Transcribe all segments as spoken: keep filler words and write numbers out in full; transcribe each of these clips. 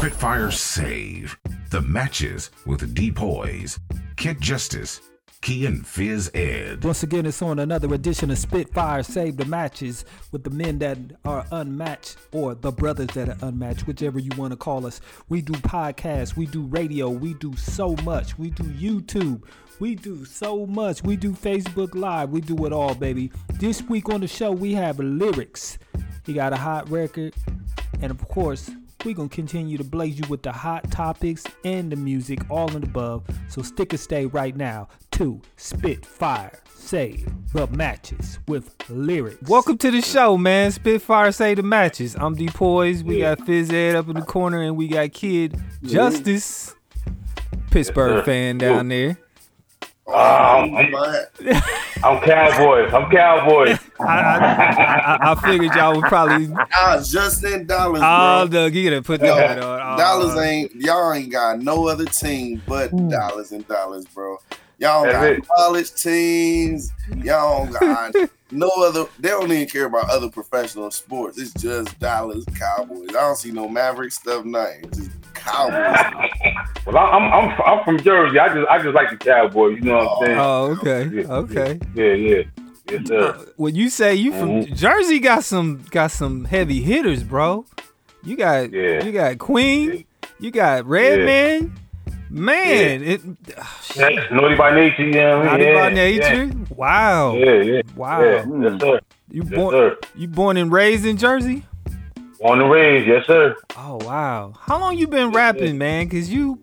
Spitfire Save the Matches with D-Poise, Kit Justice, Key and Fizz Ed. Once again, it's on another edition of Spitfire Save the Matches with the men that are unmatched or the brothers that are unmatched, whichever you want to call us. We do podcasts, we do radio, we do so much, we do YouTube, we do so much, we do Facebook Live, we do it all, baby. This week on the show, we have lyrics. He got a hot record, and of course, we're going to continue to blaze you with the hot topics and the music all and above. So stick and stay right now to Spitfire Save the Matches with lyrics. Welcome to the show, man. Spitfire Save the Matches. I'm D-Poise. We yeah. got Fizz Ed up in the corner, and we got Kid yeah. Justice, Pittsburgh yes, fan down there. Oh, I'm, I'm, I'm Cowboys. I'm Cowboys. I, I, I, I figured y'all would probably. I was just in dollars. Oh, Doug, you gotta put that on. Oh, dollars ain't y'all ain't got no other team but Ooh. dollars and dollars, bro. Y'all That's got it. college teams. Y'all got no other. They don't even care about other professional sports. It's just dollars, Cowboys. I don't see no Maverick stuff, nothing. It's just Cowboys. Well, I'm I'm I'm from Jersey. I just I just like the Cowboys. You know what I'm saying? Oh, okay, yeah, okay. Yeah, yeah. Yes, uh, when you say you mm-hmm. from Jersey, got some got some heavy hitters, bro. You got yeah. you got Queen. Yeah. You got Redman. Yeah. Man, yeah. it oh, yeah, Naughty by Nature, you know what I mean? Naughty yeah, by Nature. Yeah. Wow. Yeah, yeah. Wow. Yeah. Yes, sir. You yes, born sir. You born and raised in Jersey? Born and raised, yes sir. Oh wow. How long you been yes, rapping, sir. man? Cause you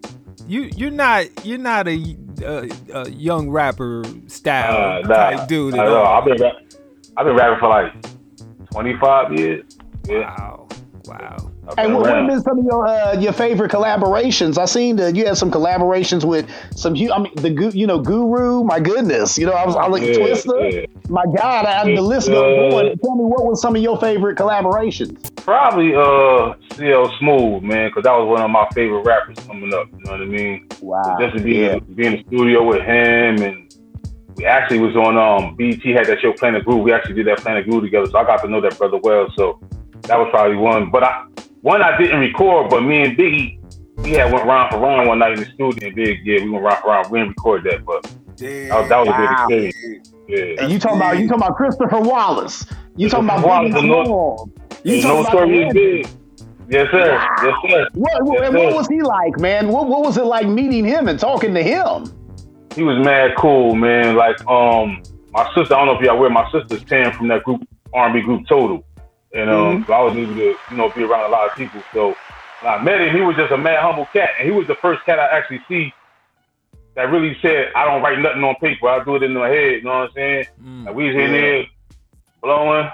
you you're not you're not a, a, a young rapper style uh, nah, type dude. Nah, at all. I've been rap- I've been rapping for like twenty-five years. Yeah. Wow. Wow. Hey, what have been some of your uh, your favorite collaborations? I seen that you had some collaborations with some huge. I mean, the you know Guru. My goodness, you know I was I looked yeah, at Twista. Yeah. My God, I the list goes uh, going. Tell me, what was some of your favorite collaborations? Probably uh C L Smooth, man, because that was one of my favorite rappers coming up. You know what I mean? Wow. Just to be yeah. in, be in the studio with him, and we actually was on um B E T had that show Planet Groove. We actually did that Planet Groove together, so I got to know that brother well. So that was probably one, but I. One I didn't record, but me and Biggie, we had went round for round one night in the studio. And Big, yeah, we went round for round. We didn't record that, but Damn, that, was, that was wow. a good experience. Yeah. And you talking about you talking about Christopher Wallace? You Christopher talking about Biggie? No, you talking no about story Big? Yes, sir. Wow. Yes, sir. What, what, yes, sir. What was he like, man? What What was it like meeting him and talking to him? He was mad cool, man. Like, um, my sister. I don't know if y'all aware. My sister's Tam from that group R and B group Total. And um, mm-hmm. so I was able to, you know, be around a lot of people. So when I met him, he was just a mad, humble cat. And he was the first cat I actually see that really said, I don't write nothing on paper. I do it in my head. You know what I'm saying? Mm-hmm. Like we was in there blowing.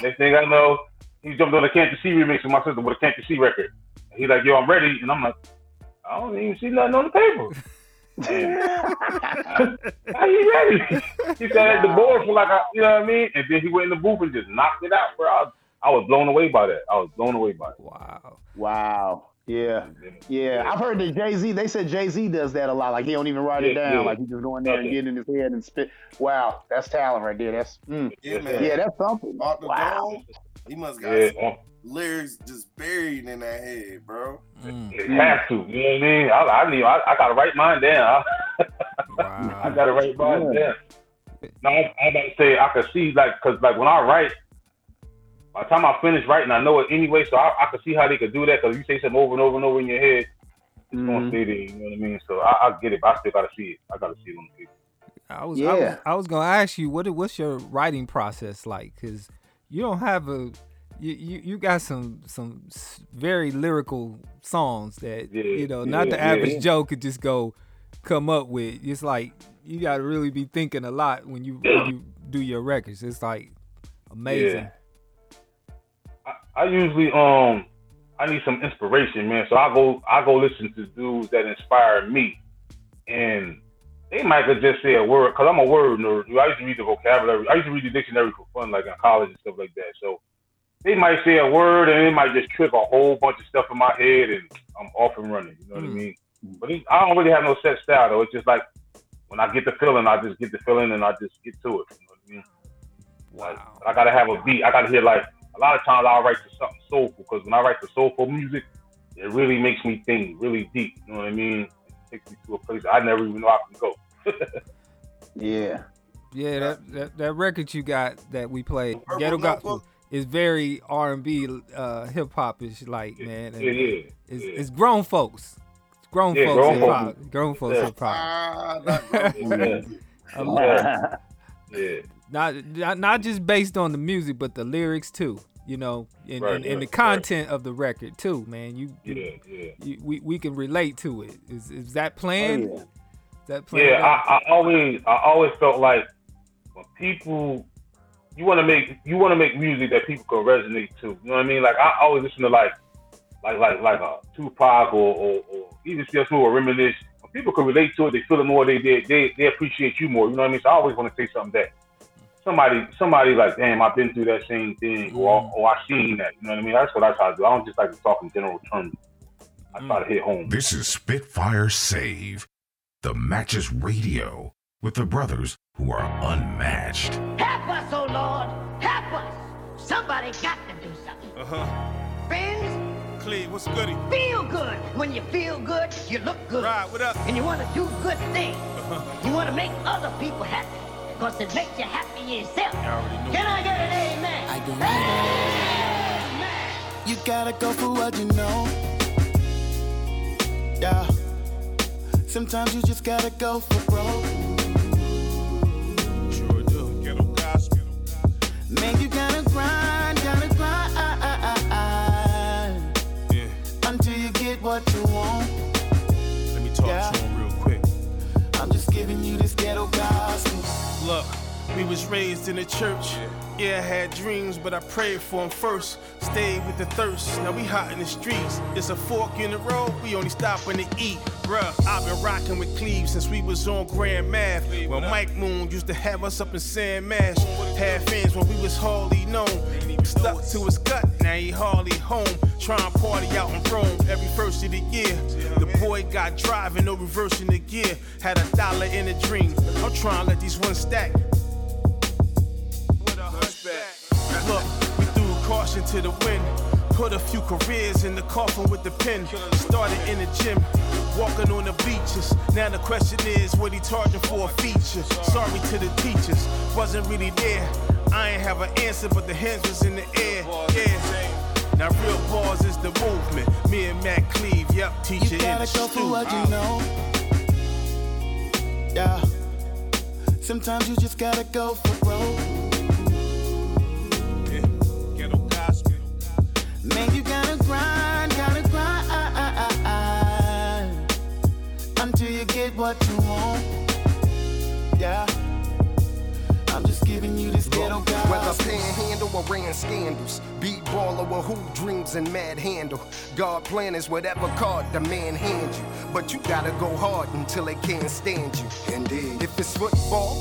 Next thing I know, he jumped on the Can't You See remix with my sister with a Can't You See record. And he's like, yo, I'm ready. And I'm like, I don't even see nothing on the paper. How you ready? He sat at the board for like, a, you know what I mean? And then he went in the booth and just knocked it out, bro. I was, I was blown away by that. I was blown away by it. Wow. Wow. Yeah. Yeah. I've heard that Jay-Z, they said Jay-Z does that a lot. Like he don't even write yeah, it down. Yeah. Like he just go in there okay. and get in his head and spit. Wow. That's talent right there. That's, mm. yeah, man. Yeah, that's something. Wow. He must got yeah. some lyrics just buried in that head, bro. Mm. It has to, you know what I mean? I, I, leave, I, I gotta write mine down. Wow. I gotta write mine yeah. down. Now I, I gotta say I could see like, cause like when I write, by the time I finish writing, I know it anyway. So I, I could see how they could do that. Cause you say something over and over and over in your head, it's mm. gonna stay there. You know what I mean? So I, I get it, but I still gotta see it. I gotta see it on the paper. I was, yeah. I was, I was gonna ask you what what's your writing process like? Cause you don't have a, you, you, you got some some very lyrical songs that yeah, you know not yeah, the average yeah. Joe could just go come up with. It's like you got to really be thinking a lot when you when you do your records. It's like amazing. Yeah. I, I usually um I need some inspiration, man. So I go I go listen to dudes that inspire me, and they might have just said a word, because I'm a word nerd. I used to read the vocabulary. I used to read the dictionary for fun, like in college and stuff like that. So they might say a word, and it might just trigger a whole bunch of stuff in my head, and I'm off and running. You know what mm. I mean? But it, I don't really have no set style, though. It's just like when I get the feeling, I just get the feeling, and I just get to it. You know what I mean? Wow. Like, I got to have a beat. I got to hear, like, a lot of times I'll write to something soulful, because when I write to soulful music, it really makes me think really deep. You know what I mean? It takes me to a place I never even know I can go. Yeah. Yeah, that, that that record you got that we played, Purple Ghetto Gospel, is very R and B, uh, hip-hop-ish, like, man. And yeah, yeah, it's, yeah. It's grown folks. It's grown yeah, folks grown hip-hop. Folks. Grown folks yeah. hip-hop. Yeah. I love yeah. it. Yeah. Not, not, not just based on the music, but the lyrics, too. You know, and, right, and, and right, the content right. of the record too, man. You, yeah, yeah. you we, we can relate to it. Is is that playing? Oh, yeah. Is that playing? Yeah, I, I always I always felt like when people you want to make you want to make music that people can resonate to. You know what I mean? Like I always listen to like like like like a Tupac or or, or even C L Smooth or Reminisce. When people can relate to it. They feel it more. They they they, they appreciate you more. You know what I mean? So I always want to say something that. Somebody, somebody like, damn, I've been through that same thing, or, or I've seen that. You know what I mean? That's what I try to do. I don't just like to talk in general terms. I try to hit home. This is Spitfire Save the Matches Radio with the brothers who are unmatched. Help us, oh Lord, help us! Somebody got to do something. Uh huh. Friends, Cleve, what's goody? Feel good. When you feel good, you look good. Right, what up? And you want to do good things. Uh-huh. You want to make other people happy. Because it makes you happy yourself. I Can I get an amen? I do. Amen. You gotta go for what you know. Yeah. Sometimes you just gotta go for broke. Sure do. Get on guys. Man, you gotta grind, gotta grind. Yeah. Until you get what you want. Let me talk yeah. to him real quick. I'm just giving you this ghetto gospel. Look, we was raised in a church. Yeah, I had dreams, but I prayed for them first. Stayed with the thirst, now we hot in the streets. It's a fork in the road, we only stop when they eat. Bruh, I've been rocking with Cleve since we was on Grand Math. When Mike Moon used to have us up in Sand Mash. Had fans when we was hardly known. Stuck to his gut, now he hardly home. Tryin' party out in Rome every first of the year. The boy got driving, no reversing the gear. Had a dollar in a dream. I'm tryna let these ones stack. With a hunchback. Look, we threw caution to the wind. Put a few careers in the coffin with the pen. Started in the gym, walking on the beaches. Now the question is, what he charging for a feature? Sorry to the teachers, wasn't really there. I ain't have an answer, but the hands was in the air. Yeah. Now real bars is the movement. Me and Matt Cleve, yep, teacher in the student. You gotta go for what you know. Yeah. Sometimes you just gotta go for broke. Yeah. Ghetto gospel. Man, you gotta grind, gotta grind until you get what you want. Yeah. I'm just giving you this ghetto guy. Whether panhandle or ran scandals, beat baller or who dreams and mad handle. God plan is whatever card the man hand you, but you gotta go hard until they can't stand you. Indeed, if it's football,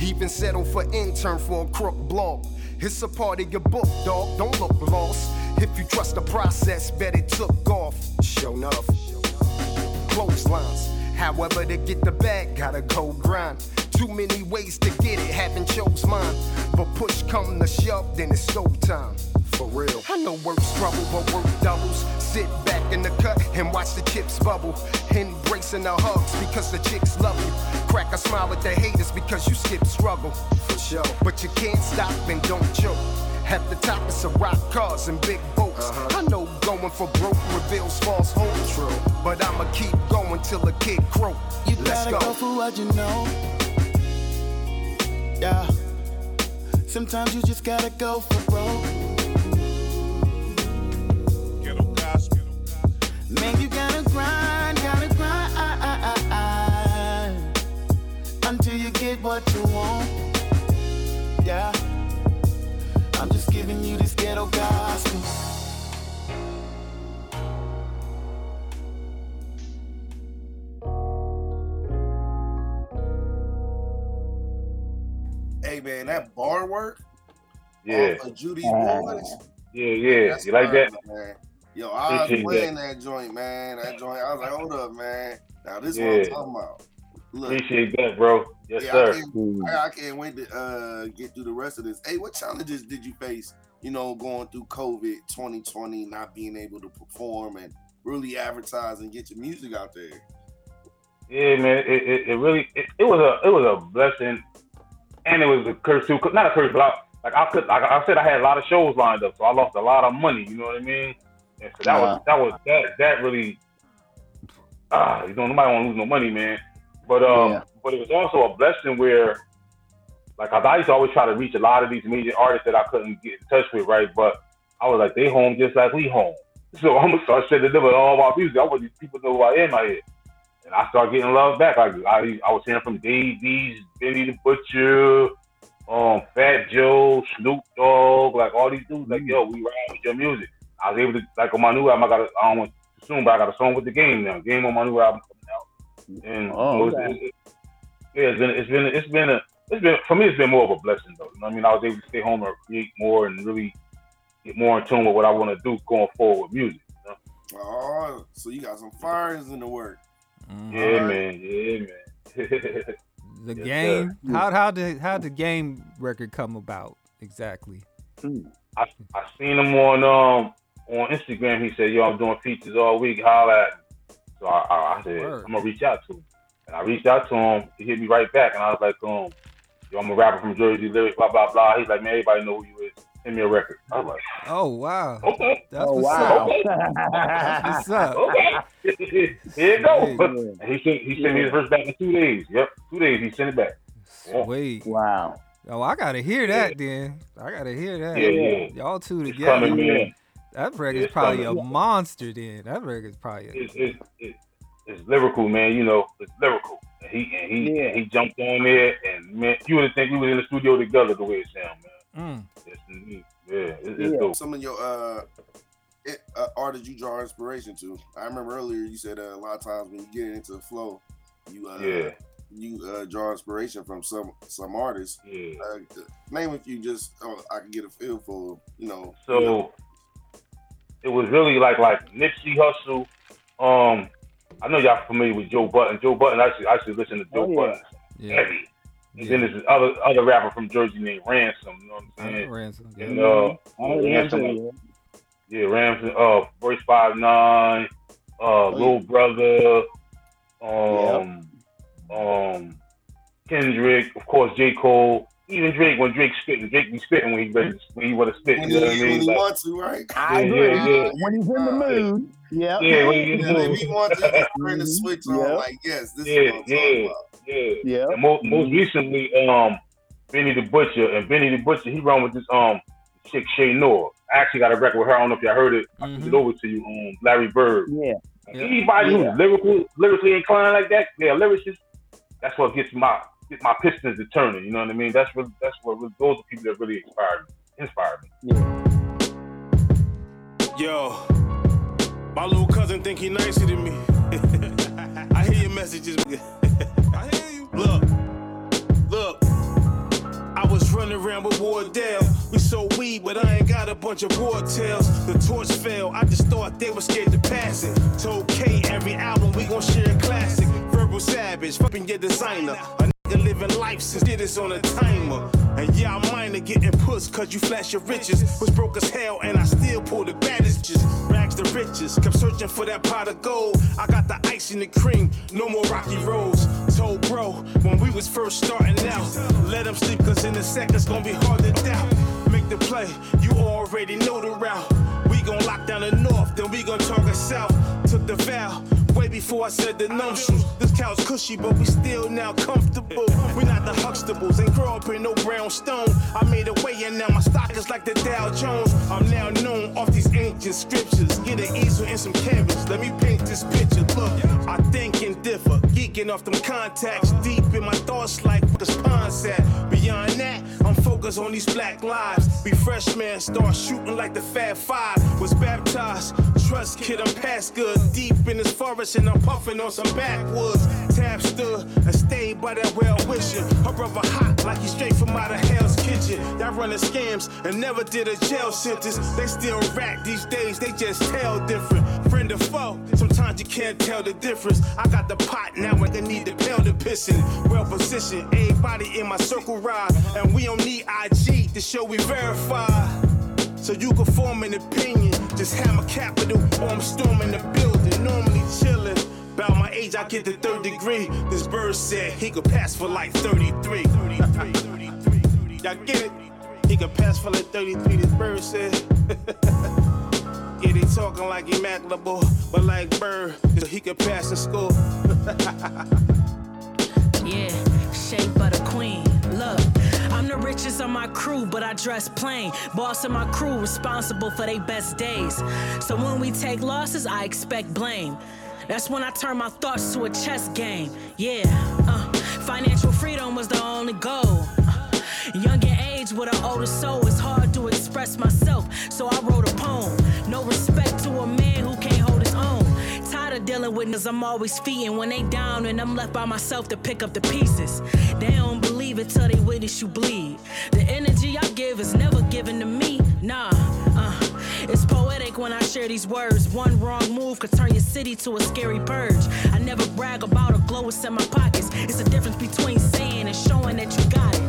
even settle for intern for a crook blog. It's a part of your book, dog. Don't look lost. If you trust the process, bet it took off. Show enough. Clotheslines. However, to get the bag, gotta go grind. Too many ways to get it, haven't chose mine. But push come to shove, then it's so time. For real. I know work's trouble, but work doubles. Sit back in the cut and watch the chips bubble. Embracing the hugs because the chicks love you. Crack a smile at the haters because you skip struggle. For sure. But you can't stop and don't choke. At the top, it's a rock, cars, and big boats. Uh-huh. I know going for broke reveals false hope. True. But I'ma keep going till the kid croak. You Let's gotta go. go for what you know. Yeah. Sometimes you just gotta go for broke. Man, you gotta grind, gotta grind until you get what you want. Yeah. I'm just giving you this ghetto gospel. Hey man, that bar work. Yeah. Off of Judy's boys. Yeah, yeah. You like that? Man. Yo, I was playing that. that joint, man. That joint. I was like, hold up, man. Now this is yeah. what I'm talking about. Look, appreciate that, bro. Yes, yeah, sir. I can't, I can't wait to uh, get through the rest of this. Hey, what challenges did you face you know, going through COVID twenty twenty, not being able to perform and really advertise and get your music out there? Yeah, man, it it, it really it, it was a it was a blessing, and it was a curse too. Not a curse, but I, like I could, like I said, I had a lot of shows lined up, so I lost a lot of money. You know what I mean? And so that wow. was that was that that really ah, you know, nobody want to lose no money, man. But um, yeah. but it was also a blessing where, like, I used to always try to reach a lot of these major artists that I couldn't get in touch with, right? But I was like, they home just like we home. So I'm gonna start sharing all my music. I want these people to know who I am out here. And I started getting love back. I I, I was hearing from Davies, Benny the Butcher, um, Fat Joe, Snoop Dogg, like all these dudes. Like, yo, we ride with your music. I was able to, like, on my new album, I got a, I don't want to assume, but I got a song with The Game now. Game on my new album coming out. And oh, so okay. it's, it's, yeah, it's been it's been it's been a It's been, for me, it's been more of a blessing, though. You know what I mean? I was able to stay home and create more and really get more in tune with what I want to do going forward with music. You know? Oh, so you got some fires in the work. Mm-hmm. Yeah, man. Yeah, man. The yes, Game? Sir. How how did how the Game record come about exactly? I I seen him on um on Instagram. He said, "Yo, I'm doing features all week. Holla at me." So I, I, I said, Word. "I'm gonna reach out to him." And I reached out to him. He hit me right back, and I was like, um. Yo, I'm a rapper from Jersey, lyrics, blah, blah, blah. He's like, man, everybody know who you is. Send me a record. I was like, oh, wow. Okay. That's oh, what's wow. up. Okay. That's what's up. Okay. Here it goes. Yeah. He, sent, he yeah. sent me his first back in two days. Yep. Two days. He sent it back. Sweet. Yeah. Wow. Oh, I got to hear that yeah. then. I got to hear that. Yeah, yeah. Y'all two together. Coming, that record's probably coming. a monster then. That record's probably a... It's, it's, it's, it's lyrical, man. You know, it's lyrical. He and he yeah. and he jumped on there, and man, you would think we was in the studio together the way it sounds, man. Mm. It's, it's, yeah, it's, yeah. It's dope. Some of your uh, it, uh, artists you draw inspiration to. I remember earlier you said uh, a lot of times when you get into the flow, you uh, yeah. you uh, draw inspiration from some some artists. Yeah. Uh, name a few, just oh, I can get a feel for you know. So you know. It was really like like Nipsey Hussle. Um, I know y'all familiar with Joe Budden. Joe Budden, I actually, I actually listen to Joe oh, yeah. Budden. Yeah. Heavy. And yeah. then there's this other, other rapper from Jersey named Ransom. You know what I'm saying? Ransom. And, uh, oh, Ransom. Ransom. Yeah, yeah Ransom. Uh, Verse five nine, uh, oh, Lil yeah. Brother, um, yeah. um, Kendrick, of course, J. Cole. Even Drake, when Drake spitting, Drake be spitting when he ready, when he want to spit. You know what I mean? When he like, wants to, right? I yeah, agree. Yeah, yeah. When he's in the mood, yeah. Yeah, when he's in the mood. If he wants to, he's bring the switch on. Yep. Like, yes, this yeah, is what I'm yeah, talking about. Yeah, yeah. And most, most recently, um, Benny the Butcher and Benny the Butcher, he run with this um chick Shay Noor. I actually got a record with her. I don't know if y'all heard it. Mm-hmm. I sent it over to you. Um, Larry Bird. Yeah. Like, yeah. Anybody yeah. who's lyrical, lyrically inclined like that, yeah, lyricist. That's what gets my. Get my pistons to turning, you know what I mean? That's really, that's what really, those are people that really inspired me. Inspired me. Yo, my little cousin think he nicer than me. I hear your messages. I hear you. Look, look. I was running around with Wardell. We sold weed, but I ain't got a bunch of board tails. The torch fell. I just thought they were scared to pass it. Told K every album we gon' share a classic. Verbal Savage, fucking your designer. Living life since did this on a timer. And yeah, I'm minor getting pushed cause you flash your riches. Was broke as hell and I still pull the baddest. Just rags the riches. Kept searching for that pot of gold. I got the ice in the cream. No more rocky roads. Told bro, when we was first starting out, let him sleep cause in a second's gonna be hard to doubt. Make the play, you already know the route. We gon' lock down the north, then we gon' target south. Took the vow. Way before I said the numbshoes. This couch cushy, but we still now comfortable. We not the Huxtables, ain't grow up in no brownstone. I made a way and now my stock is like the Dow Jones. I'm now known off these ancient scriptures. Get an easel and some canvas, let me paint this picture. Look, I think and differ, geeking off them contacts. Deep in my thoughts like the spawns at. Beyond that, I'm focused on these black lives. Be freshmen, start shooting like the Fab Five. Was baptized, trust kid, I'm past good. Deep in this forest and I'm puffing on some backwoods. Tab stood and stayed by that well-wisher. Her brother hot like he straight from out of Hell's Kitchen. Y'all running scams and never did a jail sentence. They still rack these days, they just tell different. Friend or foe, sometimes you can't tell the difference. I got the pot now and they need the pill to piss in. Well positioned, everybody in my circle ride. And we don't need I G to show we verify. so you can form an opinion. Just hammer capital or I'm storming the building. Normally chilling. About my age, I get the third degree. This bird said he could pass for like thirty-three. Y'all get it? He could pass for like thirty-three, this bird said. Yeah, they talking like immaculable, but like Bird, so he could pass the score. Yeah, shape of the queen. Look, I'm the richest of my crew, but I dress plain. Boss of my crew, responsible for their best days. So when we take losses, I expect blame. That's when I turn my thoughts to a chess game. Yeah, uh, financial freedom was the only goal. Uh, young in age with an older soul, it's hard to express myself, so I wrote a poem. No respect to a man who can't hold his own. Tired of dealing with niggas I'm always feeding. When they down and I'm left by myself to pick up the pieces. They don't believe it till they witness you bleed. The energy I give is never given to me, nah. Uh, it's poetic when I share these words. One wrong move could turn your city to a scary purge. I never brag about a glow that's in my pockets. It's the difference between saying and showing that you got it.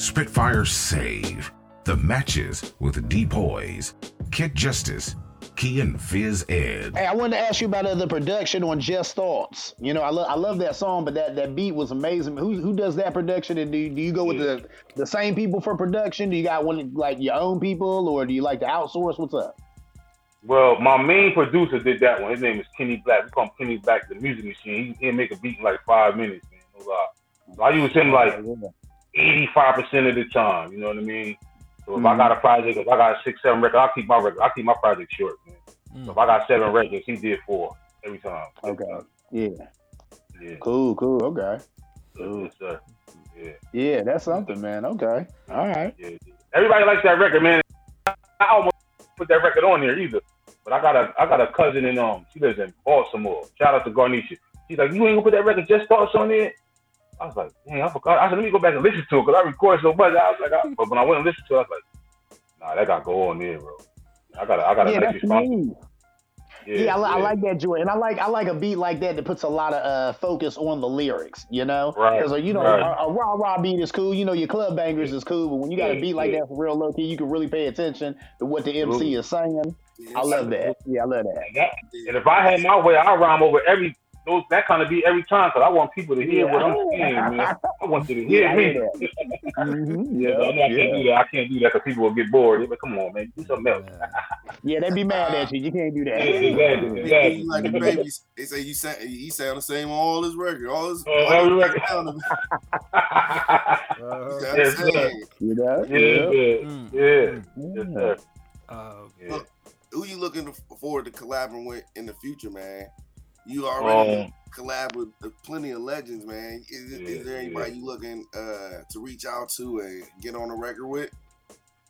Spitfire Save the Matches with D-Poise, Kit Justice, Key and Fizz Ed. Hey, I wanted to ask you about uh, the production on Just Thoughts. You know, I love I love that song, but that, that beat was amazing. Who who does that production? And do you, do you go with the the same people for production? Do you got one like your own people, or do you like to outsource? What's up? Well, my main producer did that one. His name is Kenny Black. We call him Kenny Black, the music machine. He, he'll make a beat in like five minutes, man. No lie. So I use him like eighty-five percent of the time. You know what I mean? So if mm-hmm. I got a project, if I got six, seven records, I keep my record. I keep my project short, man. Mm. So if I got seven records, he did four every time. Okay. Yeah. Yeah. Cool. Cool. Okay. Cool. Uh, yeah. Yeah, that's something, man. Okay. All right. Yeah, yeah. Everybody likes that record, man. I almost put that record on here either, but I got a I got a cousin in um she lives in Baltimore. Shout out to Garnisha. She's like, you ain't gonna put that record Just Thoughts on there? I was like, dang, I forgot. I said, let me go back and listen to it because I record so much. I was like, I, but when I went and listened to it, I was like, nah, that got to go on there, bro. I got to, I got to make you Yeah, yeah, I, li- yeah. I like that joint, and I like I like a beat like that that puts a lot of uh, focus on the lyrics, you know? Right. Because you know, right. a, a rah rah beat is cool, you know, your club bangers yeah. is cool, but when you got yeah, a beat like yeah. that for real low key, you can really pay attention to what the M C Ooh. is saying. Yeah, I love that. Yeah, I love that. And, that. and if I had my way, I rhyme over every those that kind of beat every time because I want people to hear yeah. what I'm saying, man. I want you to hear yeah, me. Yeah, mm-hmm. yeah. No, no, I can't yeah. do that. I can't do that because people will get bored. But come on, man, do something else. Yeah, they be mad at you. You can't do that. Yeah, exactly. exactly. Like the babies, they say you sound, you sound the same on all his record. All his uh, all every record. uh, yes, you know? Yeah, yeah, yeah. yeah. yeah. Yes, sir. Uh, yeah. Look, who you looking forward to collaborating with in the future, man? You already um, collab with plenty of legends, man. Is, yeah, is there anybody yeah. you looking uh, to reach out to and get on the record with?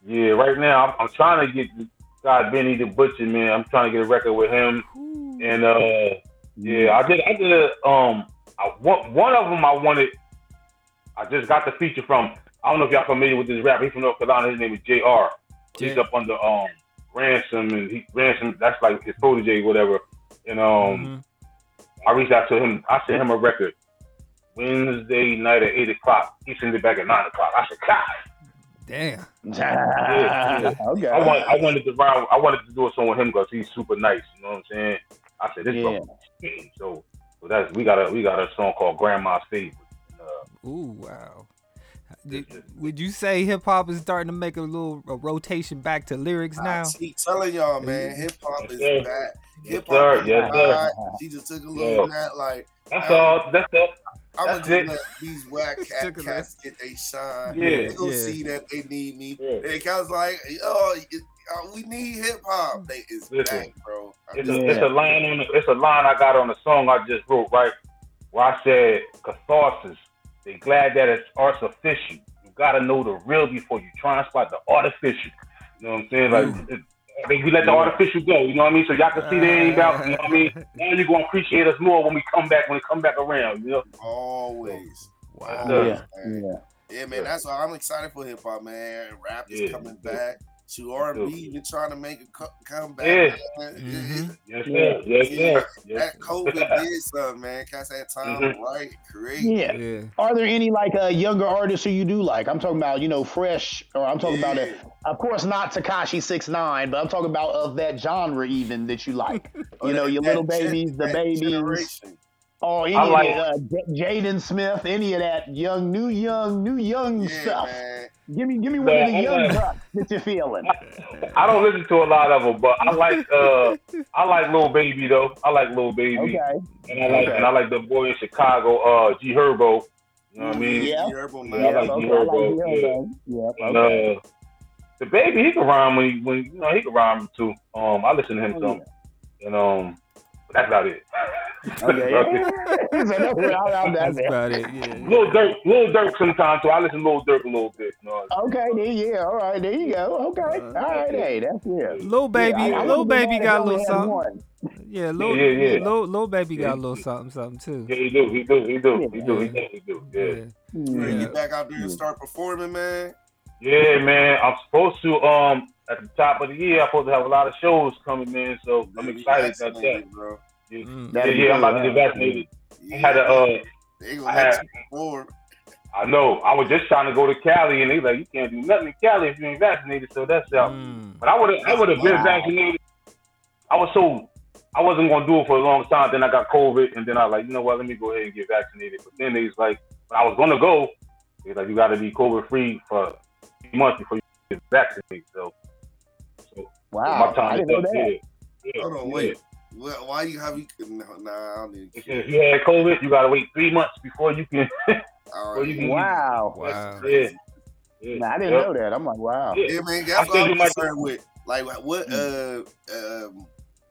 Yeah, right now I'm, I'm trying to get God Benny the Butcher, man. I'm trying to get a record with him, Ooh. and uh, yeah, I did. I did a um, I, one, one of them I wanted. I just got the feature from. I don't know if y'all familiar with this rapper. He's from North Carolina. His name is J R. Yeah. He's up under um Ransom, and he Ransom. That's like his protege, whatever. And um. Mm-hmm. I reached out to him. I sent him a record Wednesday night at eight o'clock. He sent it back at nine o'clock. I said, God damn. Yeah, yeah. Okay. I wanted, I wanted to ride, I wanted to do a song with him because he's super nice. You know what I'm saying? I said, this yeah. is so. So that's we got a we got a song called Grandma's Favorite. Uh, Ooh wow. Did, would you say hip hop is starting to make a little a rotation back to lyrics now? I keep telling y'all, man, hip hop is yes, back. Hip hop, yes, yes, she just took a little yeah. that, like that's I, all. That's all. I would just let these whack cat cats get they shine. Yeah, they go yeah. see that they need me. Yeah. They guys like, oh, it, uh, we need hip hop. They is back, bro. It's a, it's a line on the, it's a line I got on the song I just wrote, right? Where I said catharsis. They glad that it's artificial. You gotta know the real before you try and spot the artificial. You know what I'm saying? Like, it, I mean, we let the artificial go. You know what I mean? So y'all can see they ain't about. You know what I mean? Now you gonna appreciate us more when we come back. When we come back around, you know. Always. Wow. Yeah. Man. Yeah. yeah, man. That's why I'm excited for hip hop, man. Rap is yeah. coming back. to R and B. You're trying to make a co- comeback. Yes, mm-hmm. yes, yeah. yes, yeah. yes. That COVID did something, man. Cause that time mm-hmm. right, crazy. Yeah. yeah. Are there any like uh, younger artists who you do like? I'm talking about, you know, fresh, or I'm talking yeah. about, a, of course, not Tekashi six nine, but I'm talking about of that genre even that you like. oh, you know, that, your that Little gen- Babies, the Babies. Generation. Oh, any like of that, uh, Jaden Smith, any of that young, new, young, new, young yeah, stuff. Man. Give me, give me one yeah, of the young bucks that you're feeling. I don't listen to a lot of them, but I like, uh, I like Lil Baby though. I like Lil Baby, okay. and I like, okay. and I like the boy in Chicago, uh, G Herbo. You know what I mean? Yeah, yeah, yeah I like okay, G Herbo. Like Herbo. Yeah, yeah. And, okay. uh, the Baby, he can rhyme when, he, when you know he can rhyme too. Um, I listen to him oh, some, yeah. and um, that's about it. Okay. That's about it. Yeah. Lil Durk, Lil Durk sometimes, so I listen to Lil Durk a little bit. No, okay, then yeah, all right, there you go. Okay, uh, all right, hey, that's it. Lil Baby, yeah, I, I Lil Baby got a little something. Yeah, Lil, yeah, yeah, yeah. Lil, Lil Baby yeah, got a little something, something too. Yeah, he do, he do, he do, he do, he do, he do. Yeah. yeah. yeah. yeah. Get back out there and start performing, man. Yeah, man. I'm supposed to um at the top of the year, I'm supposed to have a lot of shows coming, man. So I'm excited about that, bro. Yeah, mm, yeah, yeah, I'm about right. to get vaccinated. Yeah. I had a, uh, they gonna I, had, I know. I was just trying to go to Cali, and they like, you can't do nothing in Cali if you ain't vaccinated. So that's out. Mm. But I would have, I would have wow. been vaccinated. I was so, I wasn't gonna do it for a long time. Then I got COVID, and then I was like, you know what? Let me go ahead and get vaccinated. But then they was like, when I was gonna go, they was like, you got to be COVID free for three months before you get vaccinated. So, so wow, my time I didn't know that. Yeah. Hold on, yeah. wait. Why you have you? No, nah, I don't need. If you had COVID, you gotta wait three months before you can. All right. you can wow. wow. Yeah. yeah. Nah, I didn't yep. know that. I'm like, wow. Yeah, yeah man. That's what I'm concerned with. Like, what mm. uh, um,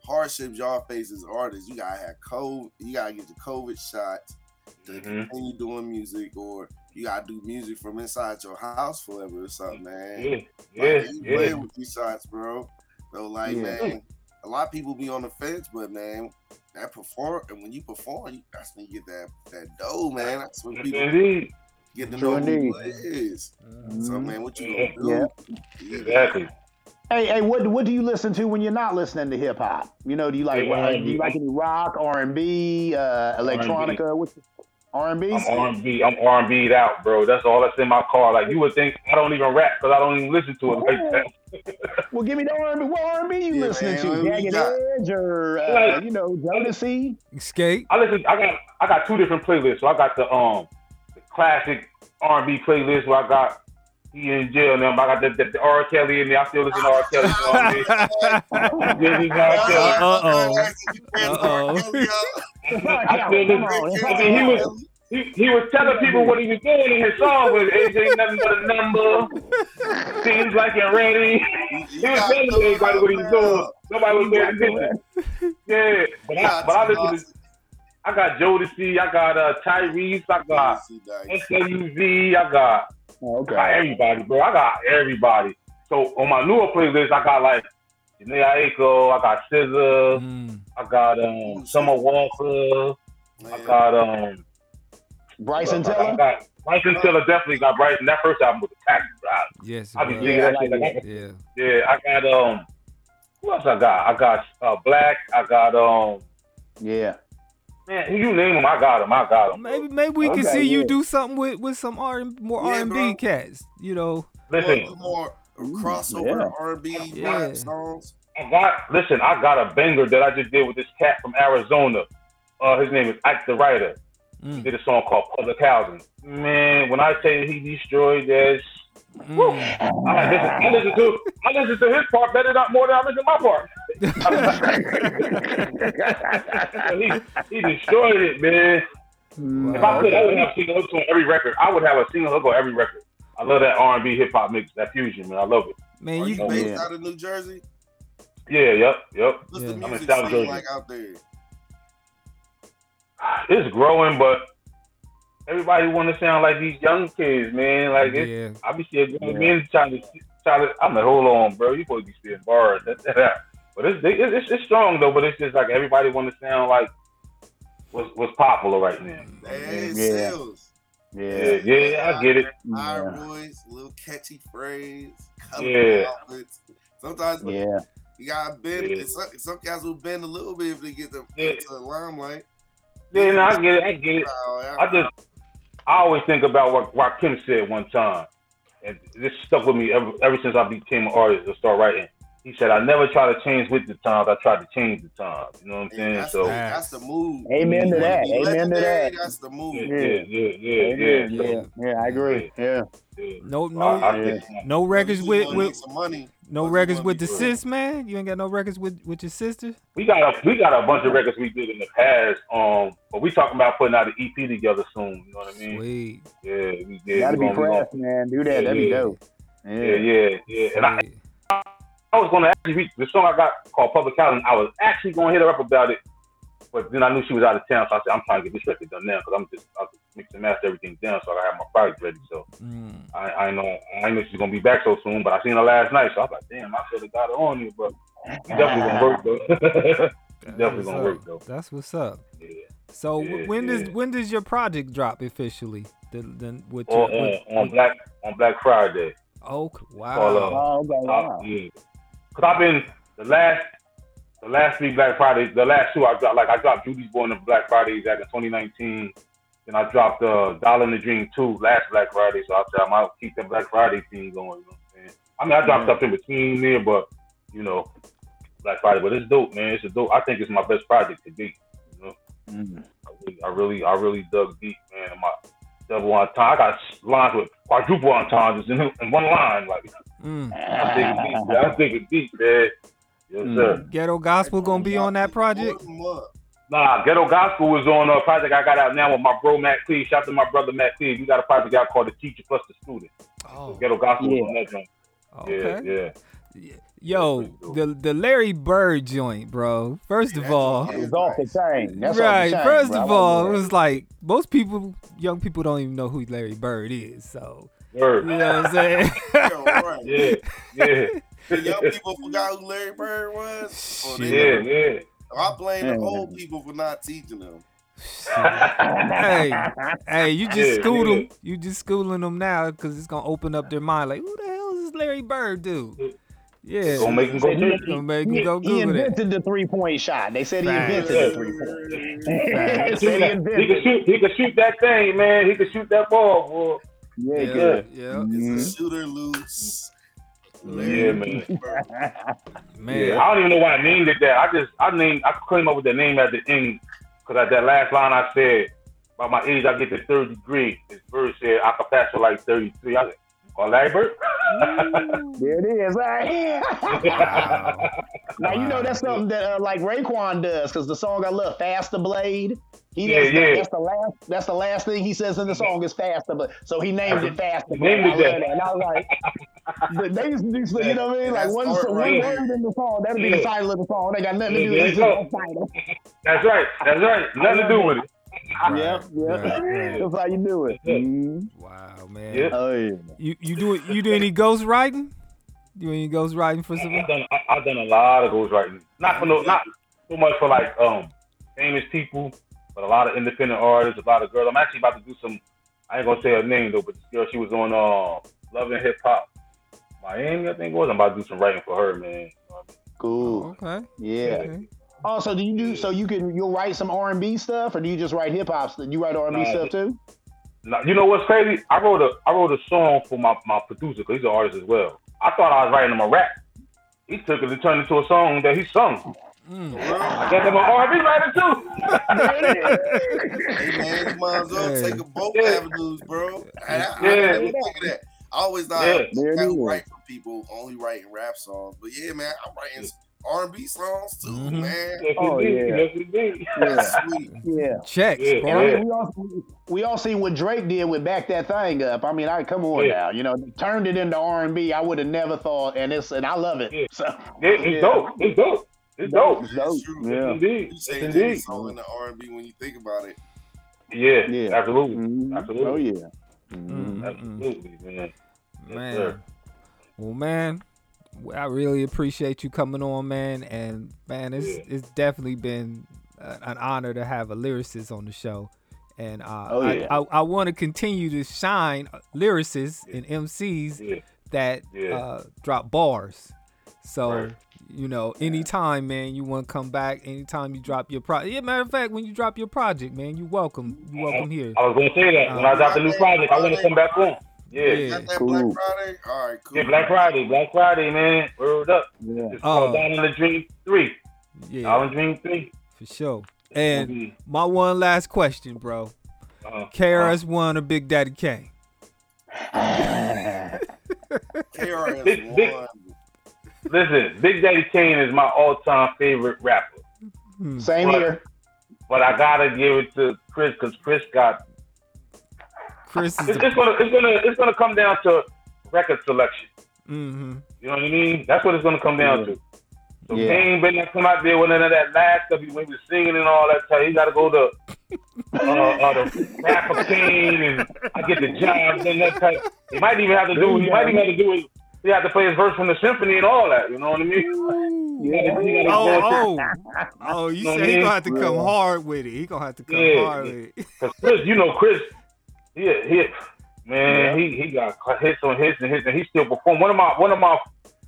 hardships y'all face as artists? You gotta have COVID. You gotta get the COVID shots to mm-hmm. continue doing music, or you gotta do music from inside your house forever or something, man. Yeah. Yeah. Like, you yeah. play with these shots, bro. So, like, yeah. man. A lot of people be on the fence, but man, that perform and when you perform, you, that's when you get that that dough, man. That's when people indeed. get to know who it is. Mm-hmm. So man, what you gonna do? Yeah. Yeah. Exactly. Hey, hey, what what do you listen to when you're not listening to hip hop? You know, do you like yeah, do you like any rock, R and B, uh, electronica? What's R and B? I'm R and B. I'm R and B'd out, bro. That's all that's in my car. Like you would think I don't even rap because I don't even listen to it oh, like that. Well, give me the R and B. What R and B you yeah, listening man, to? Jagged Edge or uh, like, you know, Jodeci? Escape. I listen. I got I got two different playlists. So I got the um the classic R and B playlist where I got he in jail now. I got the, the, the R. Kelly in there. I still listen to R. Kelly. Uh oh. Uh oh. I still listen. I mean, he was. He, he was telling people what he was doing in his song with A J nothing but a number. Seems like it ready. He was telling everybody what he was doing. Nobody was paying attention. Yeah, but I, but I listen to. I got Jodeci. I got uh, Tyrese. I got S W V. I got. Okay. I got everybody, bro. I got everybody. So on my newer playlist, I got like Jhené Aiko. I got S Z A. Mm. I got um, Summer Walker. Man. I got um. Bryson Tiller? Got, Bryson Tiller definitely got Bryson. That first album was a package. Yes, I be digging yeah, that shit. Like, like, yeah. yeah, I got, um, who else I got? I got uh, Black. I got, um, yeah. Man, you name him, I got him. I got him. Maybe maybe we okay, can see yeah. you do something with, with some R more yeah, R and B bro. Cats, you know. Listen. More, more crossover yeah. R and B yeah. rap songs. I got, listen, I got a banger that I just did with this cat from Arizona. Uh, his name is Ike the Writer. Mm. He did a song called Public Housing. Man, when I tell you he destroyed that, mm. I, listen, I listen to I listen to his part better than more than I listen to my part. he, he destroyed it, man. Mm. If I could, I would have single hooks on every record. I would have a single hook on every record. I love that R and B hip hop mix, that fusion, man. I love it. Man, Are you, you based man. out of New Jersey? Yeah, yep, yep. What's yeah. the music I'm in South Jersey. Like out there? It's growing, but everybody want to sound like these young kids, man. Like, it's, yeah. I be seeing young yeah. men trying to, trying to. I'm like, hold on, bro. You supposed to be spitting bars. But it's, it's it's strong though. But it's just like everybody want to sound like what's what's popular right now. That yeah. sells. Yeah, yeah, yeah, I get it. High yeah. voice, little catchy phrase, colorful outfits. Yeah. Sometimes yeah. you gotta bend. Yeah. Some, some guys will bend a little bit if they get the, yeah. to the limelight. Yeah, yeah, no, I get it. I get it. Uh, I just, I always think about what, what Kim said one time, and this stuck with me ever, ever since I became an artist and started writing. He said, "I never try to change with the times. I try to change the times." You know what I'm yeah, saying? That's so the, that's the move. Amen to that. Amen to that. That's the move. Yeah, yeah, yeah, yeah. Yeah, yeah, yeah. So, yeah I agree. Yeah. yeah. No, no, I, I yeah. no records with with some money. No records with the sis, man. You ain't got no records with, with your sister. We got a we got a bunch of records we did in the past. Um, but we talking about putting out an E P together soon. You know what I mean? Sweet. Yeah, we did. Gotta we be pressed, man. Do that. Yeah, That'd yeah. be dope. Yeah, yeah, yeah. yeah. And yeah. I, I was gonna actually read the song I got called Public Housing. I was actually gonna hit her up about it, but then I knew she was out of town, so I said I'm trying to get this record done now because I'm just I'll just mix and master everything down so I have my product ready. So mm. I, I know I know she's gonna be back so soon, but I seen her last night, so I was like, damn, I should have got her on you, but definitely gonna work though. Definitely gonna up. work though. That's what's up. Yeah. So yeah, when yeah. does when does your project drop officially? Then then with your, on, with, on with... Black on Black Friday. Oh wow! Called, uh, oh okay, wow! Uh, yeah. Cause I've been the last, the last three Black Fridays, the last two I dropped. Like I dropped Judy's Born of Black Fridays back in twenty nineteen, then I dropped uh, Dollar in the Dream two last Black Friday. So I said I might keep the Black Friday thing going. You know what I'm saying? I mean I dropped yeah. stuff in between there, but you know Black Friday. But it's dope, man. It's a dope. I think it's my best project to date. You know, mm-hmm. I, really, I really, I really dug deep, man. In my double entendre. I got lines with quadruple entendres in, in one line, like. Mm. I'm thinking deep, man. Yes, mm. sir. Ghetto Gospel gonna be on that project? Nah, Ghetto Gospel was on a project I got out now with my bro Matt C. Shout out to my brother Matt C. You got a project out called The Teacher Plus the Student. Oh, so Ghetto Gospel yeah. on that joint. Okay. Yeah, yeah. Yo, the the Larry Bird joint, bro. First of all, it was off the chain. That's right. Off the chain, First bro. of all, it was like most people, young people, don't even know who Larry Bird is. So. Bird. You know what I'm saying? Yo, right. Yeah, yeah. The young people forgot who Larry Bird was. Oh, yeah, know. yeah. I blame yeah. the old people for not teaching them. hey, hey, you just yeah, school yeah. them. You just schooling them now because it's gonna open up their mind. Like, who the hell is this Larry Bird dude? Yeah, gonna make him go. He, gonna make him go he invented the three-point shot. They said he invented yeah. the three-point. he, he, could shoot, he could shoot that thing, man. He could shoot that ball, boy. Yeah, yeah, good. Yeah, mm-hmm. It's a shooter loose. Yeah, man. man. Yeah, I don't even know why I named it that. I just I named I came up with the name at the end because at that last line I said, "By my age, I get to third degree." This bird said, "I could pass for like thirty-three." I said, "Oh, Larry Bird." There it is, right? Wow. Now you know that's something that uh, like Raekwon does because the song I love, "Faster Blade." He yeah, does, yeah. That's the last. That's the last thing he says in the song is faster, but so he named it faster. Named it that. And I was like, but they used to do, you know what I mean? Like one, one right. word in the song, that'd be yeah. the title of the song. They got nothing to do with it. That's right. That's right. Nothing to do with it. Right, yep, yep. Right, right. That's how you do it. Mm-hmm. Wow, man. Yep. Oh yeah. You you do it. You do any ghost writing? Do any ghost writing for some? I've done. I, I've done a lot of ghost writing. Not for no. Not so much for like um famous people. But a lot of independent artists, a lot of girls. I'm actually about to do some, I ain't gonna say her name though, but this girl, she was on uh, Love and Hip Hop Miami, I think it was. I'm about to do some writing for her, man. You know what I mean? Cool. Okay. Yeah. Okay. Oh, so do you do, so you can, you'll write some R and B stuff or do you just write hip hop stuff? You write R and B nah, stuff too? Nah, you know what's crazy? I wrote a, I wrote a song for my, my producer, because he's an artist as well. I thought I was writing him a rap. He took it and turned it into a song that he sung. Mm. I got them an R and B writer too. Hey man, you might as well take a both yeah. avenues, bro. I, I, yeah. I, never think of that. I always thought yeah. I was writing for people, only writing rap songs. But yeah, man, I'm writing R and B songs too, mm-hmm. man. Oh yeah, yeah. Sweet. yeah. Checks, yeah. bro. I mean, we, all, we all seen what Drake did with Back That Thing Up. I mean, I come on yeah. now, you know, turned it into R and B. I would have never thought, and it's and I love it. Yeah. So yeah, it's yeah. dope. It's dope. It's dope. It's dope. Yeah. Indeed. You say it's indeed. Song in the R and B when you think about it. Yeah, yeah. absolutely. Mm-hmm. Absolutely. Oh, yeah. Mm-hmm. Absolutely, man. Man. Yes, well, man, I really appreciate you coming on, man. And, man, it's yeah. it's definitely been an honor to have a lyricist on the show. And uh, oh, yeah. I, I, I want to continue to shine lyricists yeah. and M Cs yeah. that yeah. Uh, drop bars. So, right. you know, anytime, man, you want to come back, anytime you drop your project. Yeah, matter of fact, when you drop your project, man, you welcome. You welcome yeah. here. I was going to say that. Um, when I drop a new project, I want to come back home. Yeah. yeah. That cool. Black Friday? All right, cool. Yeah, Black Friday. Black Friday, man. Word up. Yeah. It's called uh, Down in the Dream three. Yeah. Down in the Dream three. For sure. And my one last question, bro. Uh, K R S One uh, or Big Daddy Kane? K R S One. Big, big, listen, Big Daddy Kane is my all-time favorite rapper. Same but, here. But I gotta give it to Chris because Chris got. Chris is. It's, it's gonna, it's gonna, it's gonna come down to record selection. Mm-hmm. You know what I mean? That's what it's gonna come down yeah. to. So yeah. Kane better not come out there with none of that last stuff when he was singing and all that stuff. He got to go to uh, uh, the rapper Kane and I get the jobs and that type. He might even have to do. He might even have to do it. He had to play his verse from the symphony and all that. You know what I mean? Yeah. Oh, oh, oh! You, you know said he gonna have to come yeah. hard with it. He gonna have to come yeah. hard with it. Cause Chris, you know Chris, he hit man. Yeah. He he got hits on hits and hits, and he still perform. One of my one of my.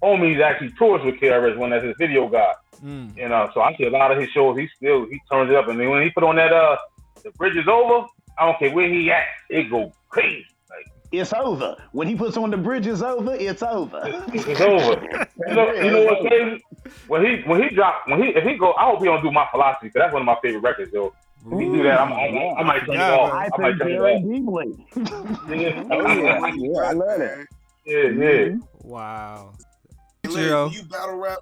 Homie actually tours with K R S One as his video guy, mm. and uh, so I see a lot of his shows. He still he turns it up, and then when he put on that uh, the bridge is over. I don't care where he at, it go crazy. Like it's over when he puts on the bridge is over. It's over. It's, it's over. You know, you know what's crazy? When he when he drop when he if he go, I hope he don't do My Philosophy because that's one of my favorite records, yo. If he do that, I'm, I'm, I'm, I might turn yeah, it off. I, I might turn it off. yeah. Oh, yeah. yeah, I love that. Yeah, yeah. Mm-hmm. Wow. Larry, you battle rap?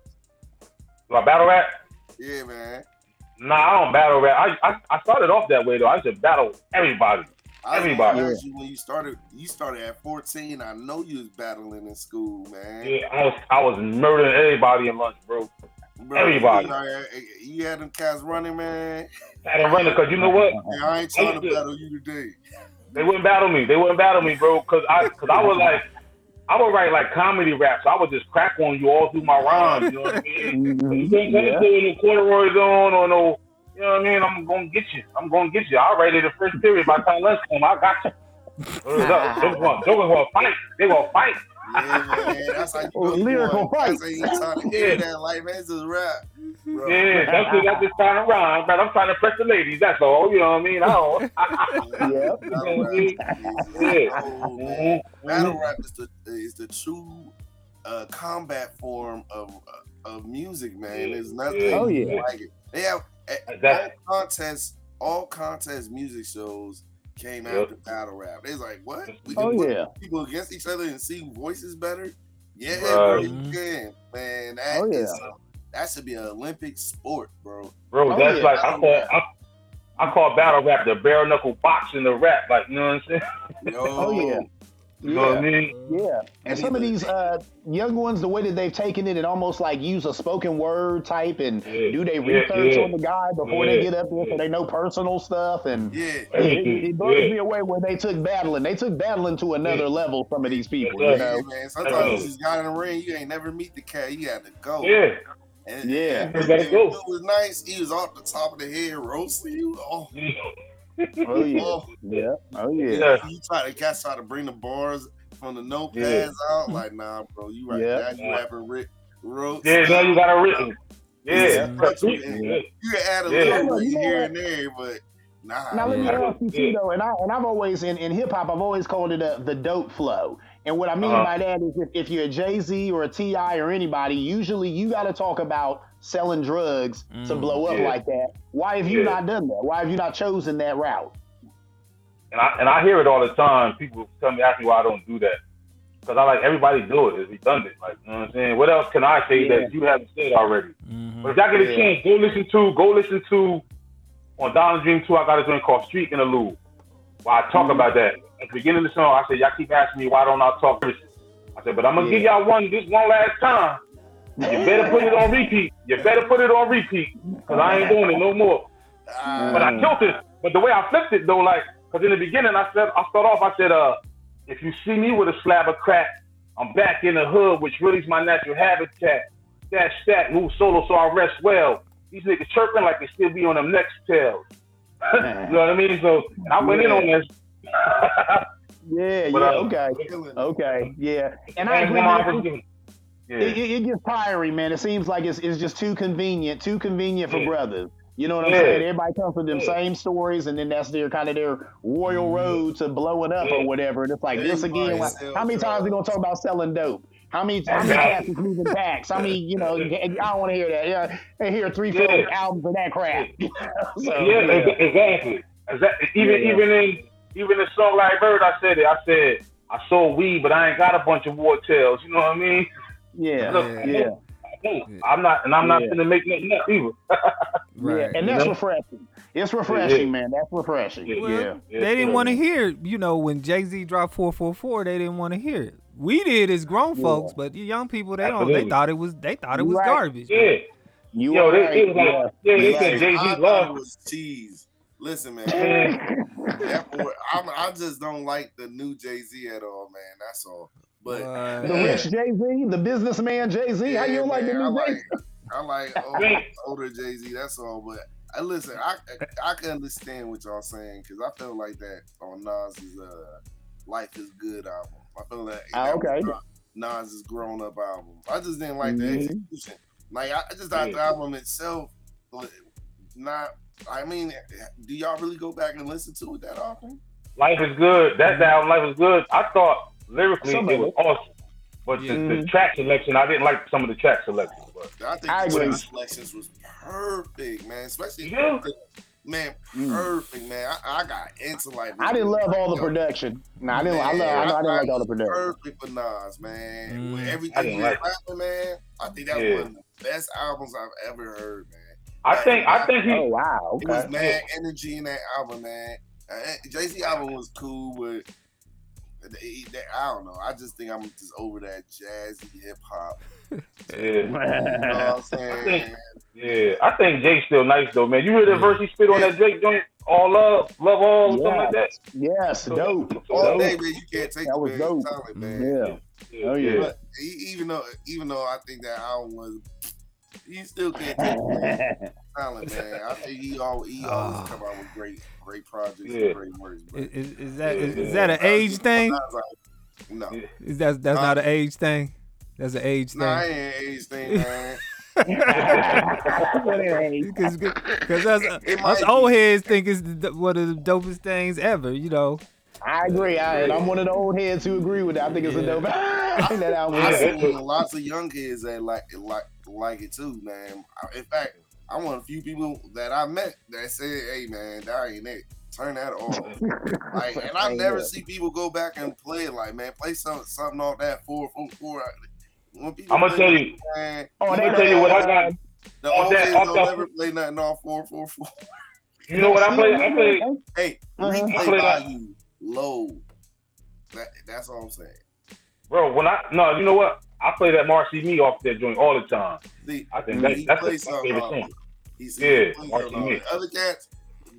Do I battle rap? Yeah, man. Nah, I don't battle rap. I, I I started off that way though. I used to battle everybody. Everybody. I you when you started, you started at fourteen. I know you was battling in school, man. Yeah, I was I was murdering everybody in lunch, bro. bro everybody. You, know, you had them cats running, man. I had them running because you know what? Yeah, I ain't trying I to do. battle you today. They wouldn't battle me. They wouldn't battle me, bro. Cause I cause I was like. I would write like comedy rap, so I would just crack on you all through my rhymes. You know what I mean? You can't yeah. put no corduroys on or no, you know what I mean? I'm gonna get you. I'm gonna get you. I write it the first period by the time lunchtime. I got you. Jokers want, jokers want to fight. They want to fight. Yeah, man. That's how you oh, lyrical fight. That's how you trying to hear yeah. that like man, it's just rap. Bro. Yeah, that's it. That's just trying to rhyme, but I'm trying to press the ladies. That's all. You know what I mean? I don't. I, I, yeah. yeah. Oh, man. Battle rap is the is the true uh, combat form of uh, of music, man. There's nothing oh, yeah. like it. They have exactly. all contests, all contest music shows came yep. after battle rap. They was like, what? We can oh, put yeah. people against each other and see who voices better. Yeah, right. you can, man. That oh, is yeah. That should be an Olympic sport, bro. Bro, oh, that's yeah. like I call I, I call battle rap the bare knuckle boxing the rap, like you know what I'm saying? Yo. Oh yeah, you know yeah. what I mean? Yeah. And some of these uh, young ones, the way that they've taken it, and almost like use a spoken word type and yeah. do they research yeah, yeah. on the guy before yeah. they get up there, so they know personal stuff. And yeah. it, it, it blows yeah. me away where they took battling. They took battling to another yeah. level. Some of these people, you know? Yeah, man. Sometimes you just got in the ring, you ain't never meet the cat. You got to go. Yeah. And, yeah, and it was nice. He was off the top of the head roasting you. Oh, oh yeah, oh. yeah, oh yeah. yeah. You try to cats try to bring the bars from the notepads yeah. out. Like, nah, bro, you right yeah. now you haven't writ roast. Yeah, now you got a written. Yeah, you can add a little bit here and there, but. Nah, now let me ask you too, though, and I and I've always in, in hip hop I've always called it a, the dope flow. And what I mean uh-huh. by that is if, if you're a Jay-Z or a T I or anybody, usually you got to talk about selling drugs mm, to blow up yeah. like that. Why have yeah. you not done that? Why have you not chosen that route? And I and I hear it all the time. People tell me ask me why I don't do that because I like everybody do it. It's redundant. Like you know what I'm saying? What else can I say yeah. that you haven't said already? Mm-hmm. But if y'all get a yeah. chance, go listen to go listen to. On Down Dream two, I got a joint called Street Interlude. Where I talk mm-hmm. about that. At the beginning of the song, I said, y'all keep asking me why don't I talk verses. I said, but I'm gonna yeah. give y'all one this one last time. You better put it on repeat. You better put it on repeat. Cause I ain't doing it no more. Uh, but I killed it. But the way I flipped it though, like, cause in the beginning I said I start off, I said, uh, if you see me with a slab of crack, I'm back in the hood, which really is my natural habitat. That stat, move solo so I rest well. These niggas chirping like they still be on them next tails. You know what I mean? So I went yeah. in on this. yeah, but yeah, I, okay. Okay, yeah. And, and I agree. Yeah. It, it, it gets tiring, man. It seems like it's it's just too convenient, too convenient for yeah. brothers. You know what I'm yeah. saying? Everybody comes with them yeah. same stories, and then that's their kind of their royal road to blowing up yeah. or whatever. And it's like, this again, like, how many times are we going to talk about selling dope? How many how many cats is losing packs? How many, you know, I don't want to hear that. Yeah, I hear three, four yeah. albums of that crap. so, yeah, yeah, exactly. exactly. Even yeah. even in even in song Larry Bird, I said it. I said, I sold weed, but I ain't got a bunch of war tales. You know what I mean? Yeah, Look, yeah. yeah. I'm not, and I'm not yeah. gonna make nothing up either. right, yeah, and that's you know? refreshing. It's refreshing, yeah. man. That's refreshing. Yeah, well, yeah. they yeah. didn't want to hear. You know, when Jay-Z dropped four four four, they didn't want to hear it. We did as grown yeah. folks, but the young people, they Absolutely. don't. They thought it was. They thought it was right. garbage. Yeah, man. you Yo, they, right. it was like, yeah, they said Jay-Z was cheese. Listen, man. Therefore, I'm, I just don't like the new Jay-Z at all, man. That's all. But uh, the rich Jay-Z, the businessman Jay-Z, yeah, how you don't like the new Jay-Z? I like, I like old, older Jay-Z, that's all. But I listen, I I can understand what y'all saying because I feel like that on Nas's uh, Life Is Good album. I feel like that oh, okay. Nas's Grown Up album. I just didn't like mm-hmm. the execution. Like I just thought yeah. the album itself, not. I mean, do y'all really go back and listen to it that often? Life Is Good. That album, Life Is Good. I thought. Lyrically, Somebody. it was awesome, but yeah. the, the track selection, I didn't like some of the track selections. But I think I the track selections was perfect, man. Especially, yeah. man, perfect, mm. man. I, I got into like. I didn't love all the production. No, I didn't. I love. I, I, I didn't like all the production. Perfect for Nas, man. Mm. With everything he like rapping, man. I think that was yeah. one of the best albums I've ever heard, man. I like, think. I, I think he. Oh wow! Okay. It was mad energy in that album, man. Uh, Jay-Z album was cool, but. They, they, I don't know. I just think I'm just over that jazzy hip hop. Yeah, you know what I'm saying? I think, yeah, I think Jake's still nice though, man. You hear that yeah. verse he spit on yeah. that Jake joint? All love, love all, yes. something like that. Yes, so, dope. All dope. Day, man. You can't take that was dope. Talent, man. Yeah. yeah, oh yeah. But even though, even though I think that album was, you still can't take the talent, man. I think he always, he always oh. come out with great. Great projects yeah. and great words. Is, is that yeah. is, is that an age thing? No, is that that's uh, not an age thing? That's an age thing. Nah, it ain't an age thing, man. Because because us, us old heads think it's the, one of the dopest things ever, you know. I agree. I, I'm one of the old heads who agree with that. I think it's yeah. a dope. that album. I see lots of young kids that like it, like like it too, man. In fact. I'm one of the few people that I met that said, hey, man, that ain't it. Turn that off. like, and I never yeah. see people go back and play it like, man, play some, something off that four four four. I'm going to tell you. Man, oh, they tell you what I got. The old kids don't that. ever play nothing off four four four. You know what I played? I played. Hey, uh-huh. replay I played by that. You low. That, that's all I'm saying. Bro, when I, no, you know what? I play that Marcy Me off that joint all the time. See, I think that, that's my favorite thing. He's yeah, the other cats.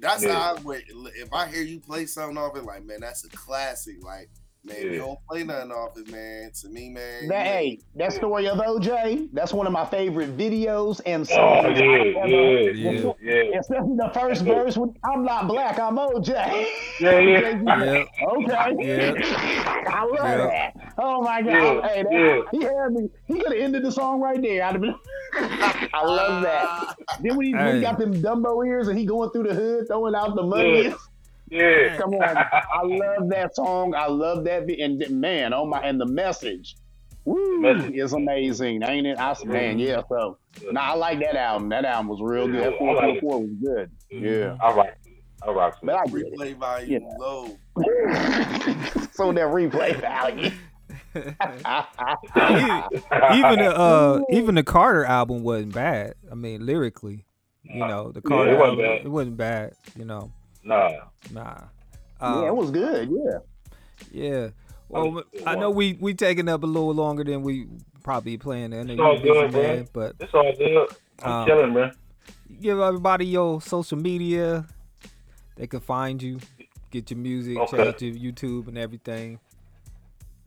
That's yeah. how I would. If I hear you play something off it, like man, that's a classic. Like man, yeah. you don't play nothing off it, man. To me, man. That, hey, know. that story of O J. That's one of my favorite videos and songs. Oh yeah, yeah, yeah, yeah. Especially the first yeah. verse when I'm not black, I'm O J. Yeah, yeah. yeah. Okay. Yeah. I love yeah. that. Oh my God! Yeah, hey, that, yeah. he had me. He could have ended the song right there. I'd have been. I love that. Then when he, when he got them Dumbo ears and he going through the hood throwing out the money. Yeah. yeah. Come on! I love that song. I love that. And man, oh my! And the message, woo, is amazing. Ain't it? I man, yeah. So, no, nah, I like that album. That album was real good. That four four four was good. Yeah. All right. All right. But I get replay value yeah. low. So that replay value. even, even the uh, even the Carter album wasn't bad. I mean, lyrically, you know, the Carter yeah, it wasn't album, bad. It wasn't bad. You know, nah, nah. Um, yeah, it was good. Yeah, yeah. Well, I know we we taking up a little longer than we probably planned. It's all good, man. But it's all good. I'm um, chilling, man. Give everybody your social media. They can find you, get your music, okay. check out your YouTube and everything.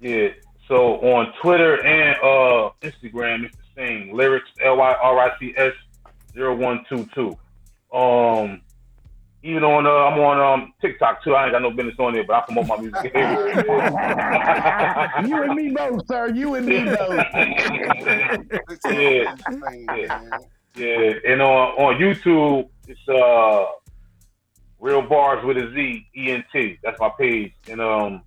Yeah. So on Twitter and uh, Instagram, it's the same. Lyrics, L Y R I C S zero one two two. Um, even on uh, I'm on um, TikTok too. I ain't got no business on there, but I promote my music. You and me both, sir. You and me both. Yeah, yeah, yeah. And on on YouTube, it's uh, Real Bars with a Z E N T. That's my page. And um,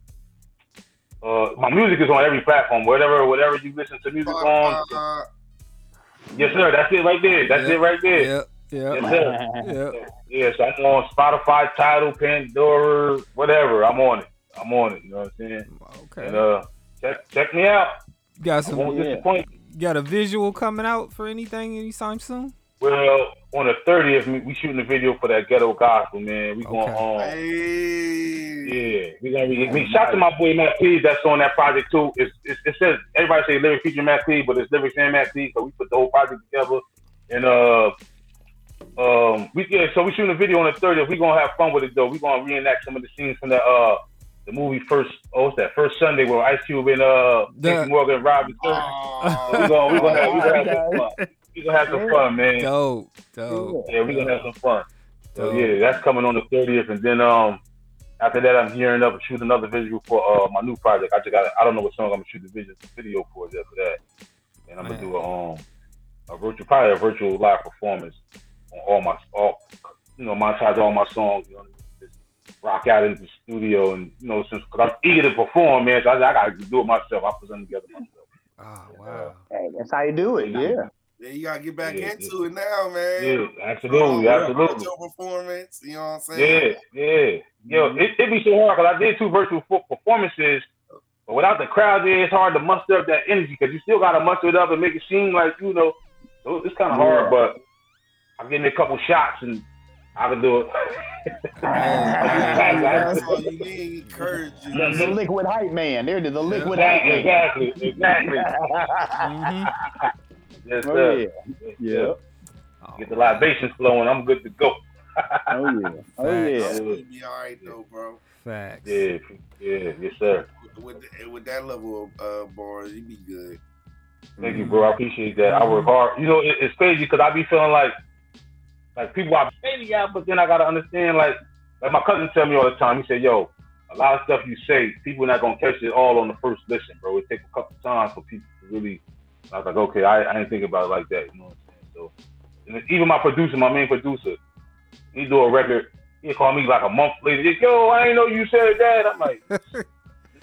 uh, my music is on every platform. Whatever, whatever you listen to music uh, on. Uh, uh, yes, sir. That's it right there. That's yeah, it right there. Yeah. Yeah. Yes, yeah. Yeah, so I'm on Spotify, Tidal, Pandora, whatever. I'm on it. I'm on it. You know what I'm saying? Okay. And, uh, check check me out. Got some. I won't disappoint you. You got a visual coming out for anything anytime soon? Well, on the thirtieth, we shooting a video for that Ghetto Gospel, man. We going on. Okay. Um, hey. Yeah, we gonna be. Hey, nice. Shout to my boy Matt C. That's on that project too. It's, it's, it says everybody say lyrics featuring Matt C, but it's lyrics and Matt C. So we put the whole project together, and uh. Um, we yeah, so we shooting a video on the thirtieth. We gonna have fun with it though. We gonna reenact some of the scenes from the uh the movie first. Oh, what's that? First Sunday where Ice Cube and uh Nicky Morgan and Robin. Oh. So we gonna we gonna have we gonna have some fun. We gonna have some fun, man. Dope, dope. Yeah, we gonna have some fun. So, yeah, that's coming on the thirtieth, and then um after that I'm gearing up and shooting another visual for uh my new project. I just got I don't know what song I'm gonna shoot the visual video for just for that, and I'm gonna do a um a virtual probably a virtual live performance. On all my, all you know, monetize all my songs. You know, just rock out into the studio, and you know, since because I'm eager to perform, man, so I, I gotta do it myself. I put something together myself. Oh wow! Hey, that's how you do it, yeah. Yeah, you gotta get back yeah, into yeah. it now, man. Yeah, absolutely, um, absolutely. Your performance, you know what I'm saying? Yeah, yeah. Yo, mm-hmm. it, it be so hard because I did two virtual performances, but without the crowd there, it's hard to muster up that energy because you still gotta muster it up and make it seem like you know. So it's kind of hard, yeah. but. I'm getting a couple shots and I can do it. That's all you need, courage. The, the liquid hype man. There it is, the liquid exactly, hype man. Exactly, exactly. Mm-hmm. Yes, oh, yeah. Yes, yeah. Oh, get the libations flowing. I'm good to go. Oh, yeah. Oh, yeah. It's going to be all right, though, bro. Facts. Yeah, yeah. Yes, sir. With, the, with that level of uh, bars, you be good. Thank mm-hmm. you, bro. I appreciate that. Mm-hmm. I work hard. You know, it, it's crazy because I be feeling like Like people are baby out, but then I gotta understand. Like, like my cousin tell me all the time. He said, "Yo, a lot of stuff you say, people are not gonna catch it all on the first listen, bro. It takes a couple times for people to really." I was like, "Okay, I, I didn't think about it like that." You know what I'm saying? So, and even my producer, my main producer, he do a record. He call me like a month later. He, Yo, I ain't know you said that. I'm like.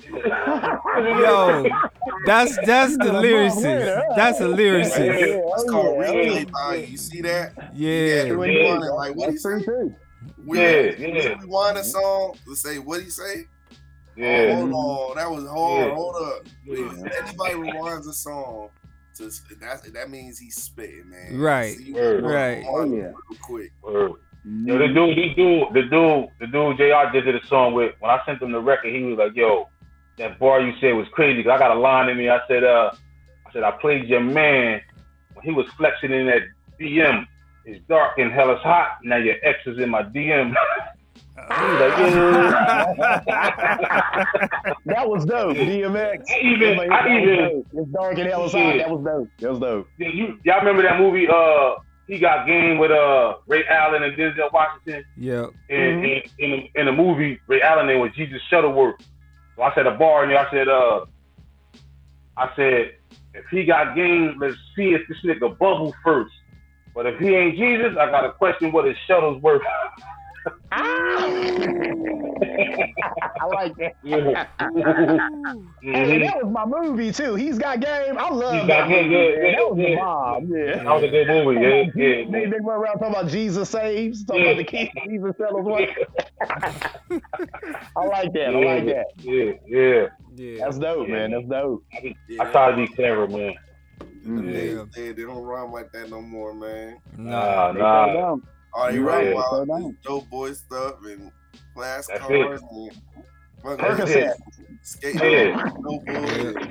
Yo, that's that's the lyricist. That's a lyricist. Yeah, it's called replay value. You see that? Yeah. yeah. yeah. Like what he say? Yeah, yeah. We want a song. Let's say what he say. Yeah. Oh, hold on, that was hard. Yeah. Hold up. Yeah. Anybody rewinds a song, to, that that means he's spitting, man. Right. See, right. Oh yeah. Real quick. Word. Yo, the dude, he dude, the dude, the dude, J R just did a song with. When I sent him the record, he was like, "Yo." That bar you said was crazy because I got a line in me. I said, uh, I said I played your man when he was flexing in that D M. It's dark and hell is hot. Now your ex is in my D M. That was dope, D M X. I even, like, I even, it's dark and hell is hot. That was dope. That was dope. Yeah, you, y'all remember that movie? Uh, he got game with uh Ray Allen and Denzel Washington. Yeah. And mm-hmm. in, in, in the movie, Ray Allen name was Jesus Shuttleworth. So I said a bar in there. I said, uh, I said, if he got game, let's see if this nigga bubble first. But if he ain't Jesus, I got a question what his shuttle's worth. I like that. Yeah. Hey, that was my movie too. He's got game. I love He's that. Got game, yeah, yeah, that was yeah. mom. Yeah. That was a good movie. Yeah, yeah. They, they went around talking about Jesus saves, talking yeah. about the king. Jesus sells what? I like that. Yeah, I like that. Yeah, yeah, yeah. That's dope, yeah. man. That's dope. Yeah. I try to be clever, man. Mm-hmm. Yeah. They, they don't rhyme like that no more, man. Nah, nah. nah. All they right, right. So nice. Dope boy stuff and class that's cars it. And fucking skate. Yeah. No yeah.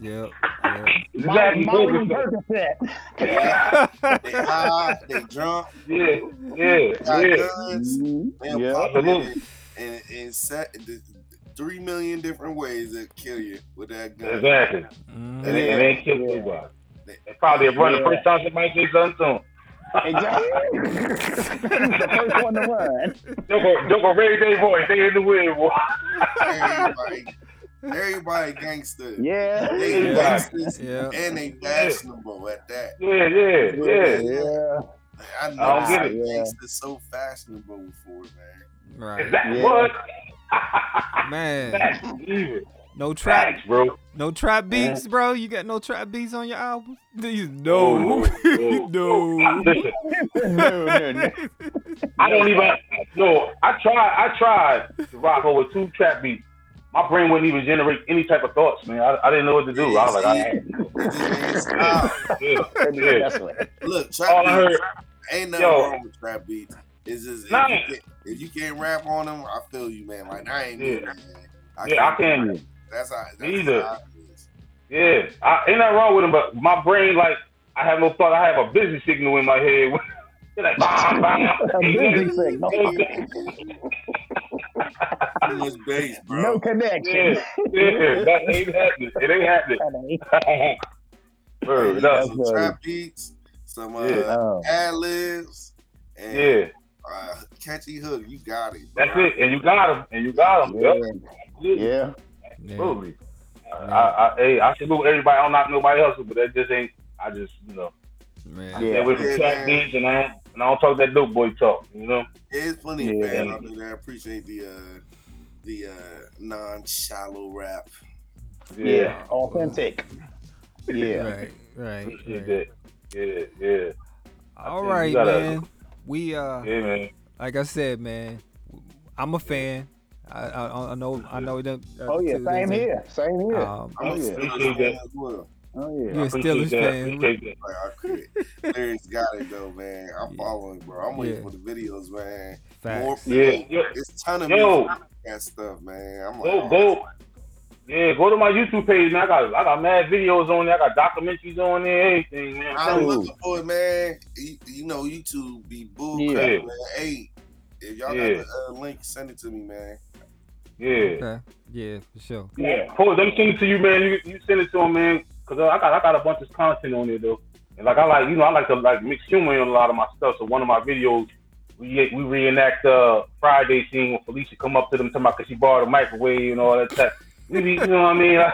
yeah, yeah. Exactly. Modern Percocet. Yeah. They high, they drunk. Yeah, yeah, got yeah. guns. Mm-hmm. Yeah. And and set three million different ways that kill you with that gun. Exactly. Mm-hmm. And they, and they kill yeah. nobody. They probably a run yeah. the first time somebody did something to them. Exactly. The first one to run. Don't go Ray Day boys. They in the wind. Everybody, everybody gangster. Yeah. They yeah. gangsters yeah. and they fashionable at that. Yeah, yeah, yeah. yeah. I never seen it. Gangsters so fashionable before, man. Right. Is that yeah. what? Man. That's even. No trap, Facts, bro. No trap beats, bro. You got no trap beats on your album? These no, no, no. no. Listen, no, no, no. I don't even. No, I tried. I tried to rock over two trap beats. My brain wouldn't even generate any type of thoughts, man. I, I didn't know what to do. I was like, I had to. Look, trap All beats. I heard, ain't nothing yo, wrong with trap beats. It's just nah. if, you can, if you can't rap on them, I feel you, man. Like I ain't. Yeah, man. I yeah, I can't. That's how, that's Either. How yeah, I, ain't nothing wrong with him, but my brain, like, I have no thought. I have a busy signal in my head. Like, bah, bah. A busy signal. It's bass, bro. No connection. Yeah, yeah, that ain't happening. It ain't happening. Bro, no. Some trap beats, some uh, yeah. oh. ad-libs, and yeah. uh, catchy hook. You got it. Bro. That's it, and you got him, and you got him. Yeah. Yep. yeah. Absolutely. I, I, I, I salute everybody. I don't knock nobody else, but that just ain't. I just, you know, man. I yeah, with yeah, track beats and I and I don't talk that dope boy talk. You know, it's funny, yeah, man. I mean, I appreciate the uh, the uh, non-shallow rap. Yeah, yeah. authentic. Yeah, right, right, appreciate right. that. Yeah, yeah. All right, gotta, man. We uh, yeah, man. Like I said, man, I'm a fan. I, I I know I know it done, uh, oh yeah, same here, same here. Um, oh yeah, that. oh yeah. You're still his fan. Larry's got it though, man. I'm yeah. following, bro. I'm waiting yeah. for the videos, man. Facts. More yeah, yeah. It's ton of Yo. that stuff, man. I'm like, go, oh, go. Yeah, go to my YouTube page, man. I got I got mad videos on there. I got documentaries on there. Everything, man. I'm looking for it, man. You, you know, YouTube be bull yeah. crap, man. Hey, if y'all yeah. got a uh, link, send it to me, man. Yeah. Okay. Yeah, for sure. Yeah. Cool. Let me send it to you, man. You, you send it to him, man. Cause I got I got a bunch of content on there though, and like I like you know I like to like mix humor in a lot of my stuff. So one of my videos, we we reenact uh Friday scene when Felicia come up to them talking about cause she borrowed a microwave and all that stuff. You know what I mean? I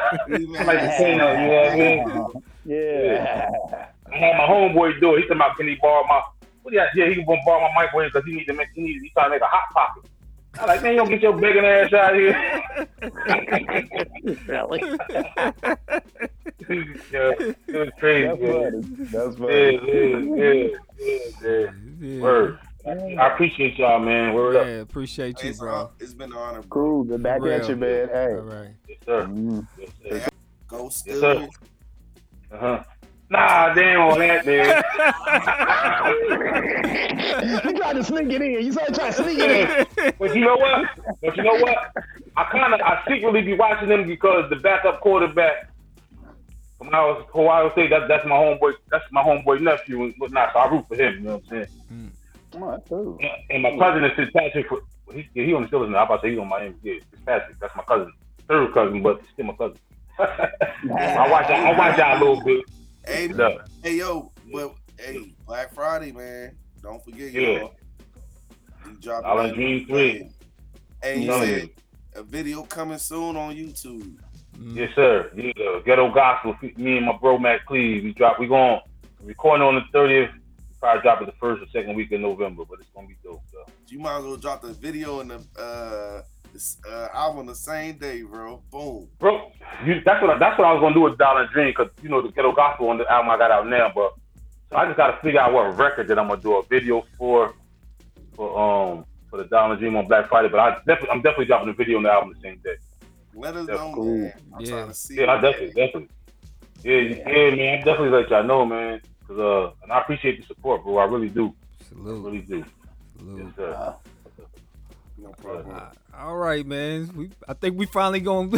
like to say that. You know what I mean? Yeah. yeah. I had my homeboy do it. He talking about can he borrow my? What yeah yeah he can borrow my microwave because he need to make he need he trying to make a hot pocket. I'm like, man, you don't get your begging ass out here. Really? Yeah, it was crazy. That's funny. That's funny. Yeah, yeah, yeah, yeah. Word. I appreciate y'all, man. Word yeah, up. Yeah, appreciate you, bro. It's been an honor, bro. Cool. Good back at you, man. Hey. All right. Yes, sir. Mm. Yes, sir. Hey, go still. Yes, uh-huh. Nah, they ain't on that, dude. You tried to sneak it in. You started trying to sneak it in. But you know what? But you know what? I kind of, I secretly be watching them because the backup quarterback from Ohio State, that, that's my homeboy, that's my homeboy nephew and whatnot, so I root for him, you know what I'm saying? Mm. Oh, that's cool. And, and my cousin is Fitzpatrick. He, he on the Steelers now. I'm about to say he's on Miami. Yeah, Fitzpatrick. That's my cousin. Third cousin, but still my cousin. I watch I watch y'all a little bit. Hey, hey, yo, but hey, Black Friday, man. Don't forget, yeah. y'all. You dropped Island Dream three. Hey, you know said it. A video coming soon on YouTube. Mm. Yes, sir. Yeah, Ghetto Gospel. Me and my bro, Matt, please. We drop. We going recording on the thirtieth. Probably drop it the first or second week of November, but it's gonna be dope. So. You might as well drop the video and the uh, this, uh, album the same day, bro. Boom, bro. You, that's what I, that's what I was gonna do with Dollar and Dream, cause you know the Ghetto Gospel on the album I got out now, but so I just gotta figure out what record that I'm gonna do a video for, for um for the Dollar and Dream on Black Friday. But I definitely I'm definitely dropping the video on the album the same day. Let us that's know, cool. man. I'm yeah. trying to see. Yeah, I definitely, definitely. Yeah, yeah, yeah, man. I'm definitely let y'all know, man. Uh, and I appreciate the support, bro. I really do. Salute. I really do. Salute. Yes, sir. Uh, no problem. Uh, all right, man. We I think we finally gonna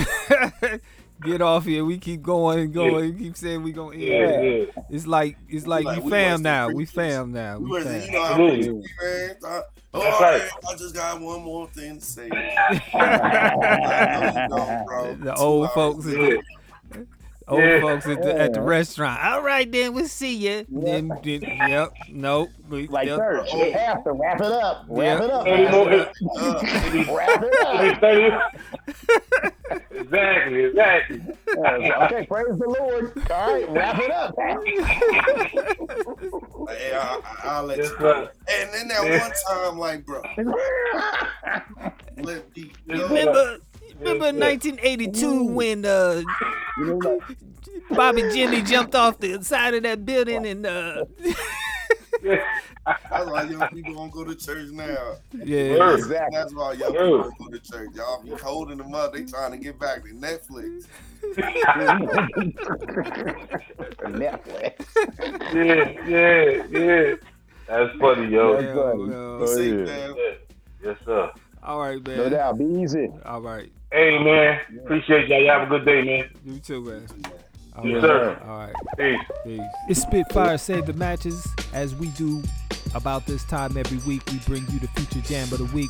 get off here. We keep going and going. Yeah. We keep saying we gonna end. Yeah, yeah. It's like it's like, like we, fam now. We fam now. We, we fam. You know, Absolutely. Man. I, oh, That's right. I just got one more thing to say. I know you don't, bro. The old folks. old yeah. folks at the, at the restaurant. All right, then we'll see you. Yeah. Then, then, yep, nope. We, like, yep. Sir, we have to wrap it up. Wrap yep. it up. Wrap it up. Exactly, exactly. Okay, praise the Lord. All right, wrap it up. Hey, I'll, I'll let you go. And then that yeah. one time, like, bro. Let me go. Remember, remember nineteen eighty-two when uh, Bobby Jimmy jumped off the side of that building and... Uh, that's why young people don't go to church now. Yeah, yeah, exactly. That's why young people don't go to church. Y'all be holding them up. They trying to get back to Netflix. Netflix. Yeah, yeah, yeah. That's funny, yo. That's funny. No. Oh, see, yeah. man. Yes, sir. All right, man. No doubt. Be easy. All right. Hey, man. Yeah. Appreciate y'all. Y'all have a good day, man. You too, man. All yes, right. sir. All right. Peace. Peace. It's Spitfire Save the Matches. As we do about this time every week, we bring you the feature jam of the week.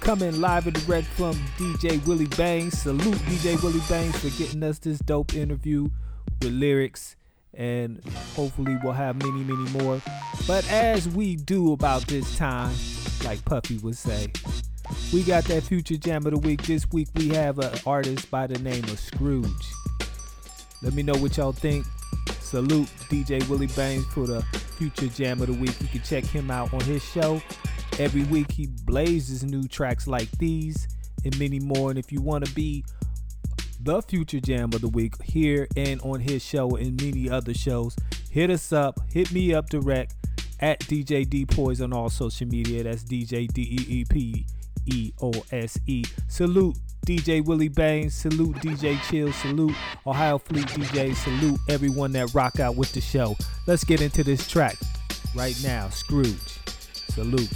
Coming live in the red from D J Willie Bangs. Salute D J Willie Bangs for getting us this dope interview with lyrics. And hopefully we'll have many, many more. But as we do about this time, like Puffy would say, we got that feature jam of the week. This week we have an artist by the name of Scrooge. Let me know what y'all think. Salute D J Willie Bangs for the future jam of the week. You can check him out on his show. Every week he blazes new tracks like these and many more. And if you want to be the future jam of the week here and on his show and many other shows, hit us up. Hit me up direct at D J D-Poise on all social media. That's D J D E E P E O S E. Salute D J Willie Bangs, salute D J Chill, salute Ohio Fleet D J, salute everyone that rock out with the show. Let's get into this track right now. Scrooge, salute.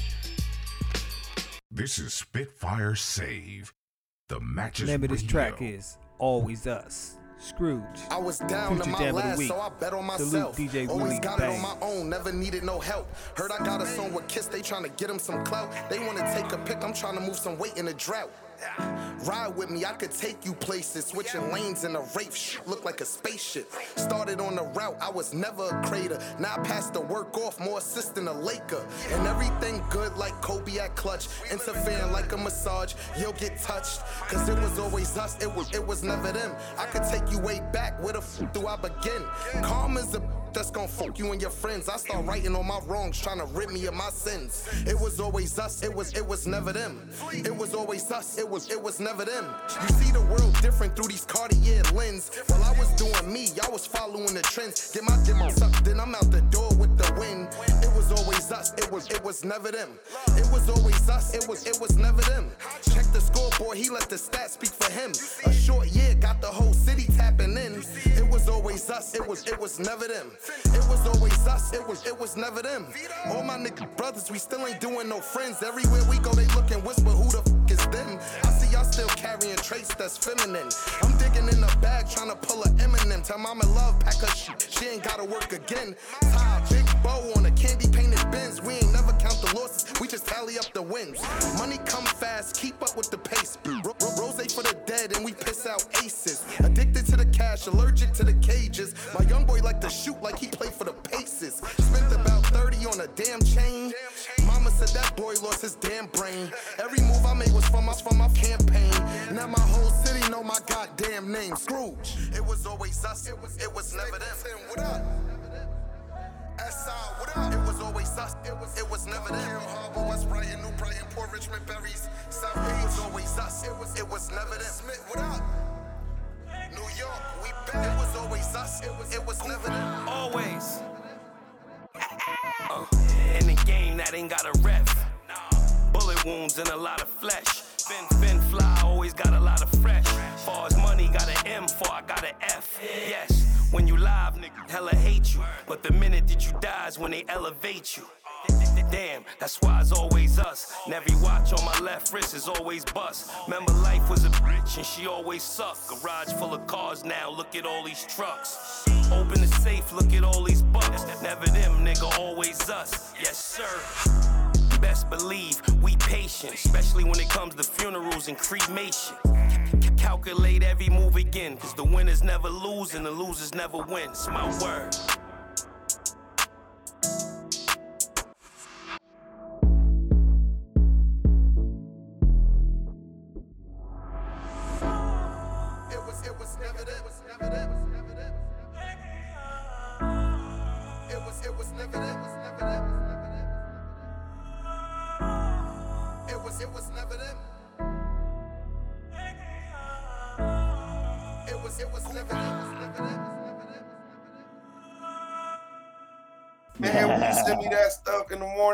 This is Spitfire Save the Matches. Name of this track is Always Us. Scrooge. I was down to my last, so I bet on myself. D J Always got Bang. It on my own, never needed no help. Heard I got a song with Kiss, they trying to get him some clout. They want to take a pick, I'm trying to move some weight in a drought. Ride with me, I could take you places. Switching lanes in a rape, shit look like a spaceship. Started on the route, I was never a crater. Now I passed the work off, more assist than a Laker. And everything good like Kobe at clutch. Interfering like a massage, you'll get touched. Cause it was always us, it was, it was never them. I could take you way back, where the f*** do I begin? Calm as a that's gonna fuck you and your friends. I start writing on my wrongs, trying to rid me of my sins. It was always us, it was, it was never them. It was always us, it was, it was never them. You see the world different through these Cartier lens. While I was doing me, I was following the trends. Get my demons up, then I'm out the door with the wind. It was always us, it was, it was never them. It was always us, it was, it was never them. Check the scoreboard, he let the stats speak for him. A short year, got the whole city tapping in. It was always us, it was, it was never them. It was always us, it was, it was never them. All my nigga brothers, we still ain't doing no friends. Everywhere we go, they look and whisper, who the f*** is them? I see y'all still carrying traits that's feminine. I'm digging in the bag, trying to pull a Eminem. Tell mama love, pack her shit, she ain't gotta work again. Tie a big bow on a candy-painted Benz. We ain't never count the losses, we just tally up the wins. Money come fast, keep up with the pace. Rosé for the dead, and we piss out aces. Addicted to the cash, allergic to the cages. My young boy like to shoot like he played for the Pacers. Spent about thirty on a damn chain. Mama said that boy lost his damn brain. Every move I made was from my, from my campaign. Now my whole city know my goddamn name. Scrooge. It was always us. It was, it was never them. What up? S I, what up? It was always us. It was, it was never them. Hill Harbor, West Brighton, New Brighton, Port Richmond, Berries, South Beach. It was always us. It was, it was never them. Smith, what up? New York, we back. It was always us. It was, it was never them. Always. Uh, in the game that ain't got a ref. Bullet wounds and a lot of flesh. Been, been fly, always got a lot of fresh. Far as money, got an M, for I got an F. Yes, when you live, nigga, hella hate you. But the minute that you die is when they elevate you. Damn, that's why it's always us. And every watch on my left wrist is always bust. Remember life was a bitch and she always sucked. Garage full of cars now, look at all these trucks. Open the safe, look at all these bucks. Never them, nigga, always us. Yes, sir. Best believe we patient, especially when it comes to funerals and cremation. Calculate every move again, cause the winners never lose and the losers never win. It's my word.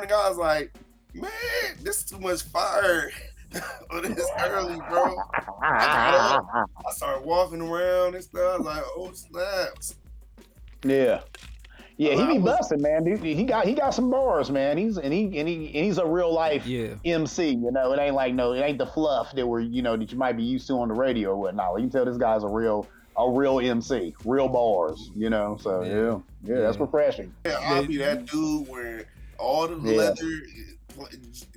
I was like, man, this is too much fire on this early, bro. I, I started walking around and stuff. I was like, oh snaps. Yeah, yeah, he be busting, man. Dude, he got he got some bars, man. He's and he and he and he's a real life yeah. M C. You know, it ain't like no, it ain't the fluff that we're you know that you might be used to on the radio or whatnot. You can tell this guy's a real. A real M C, real bars, you know. So yeah, yeah, yeah. That's refreshing. Yeah, I'll be that dude where all the yeah. leather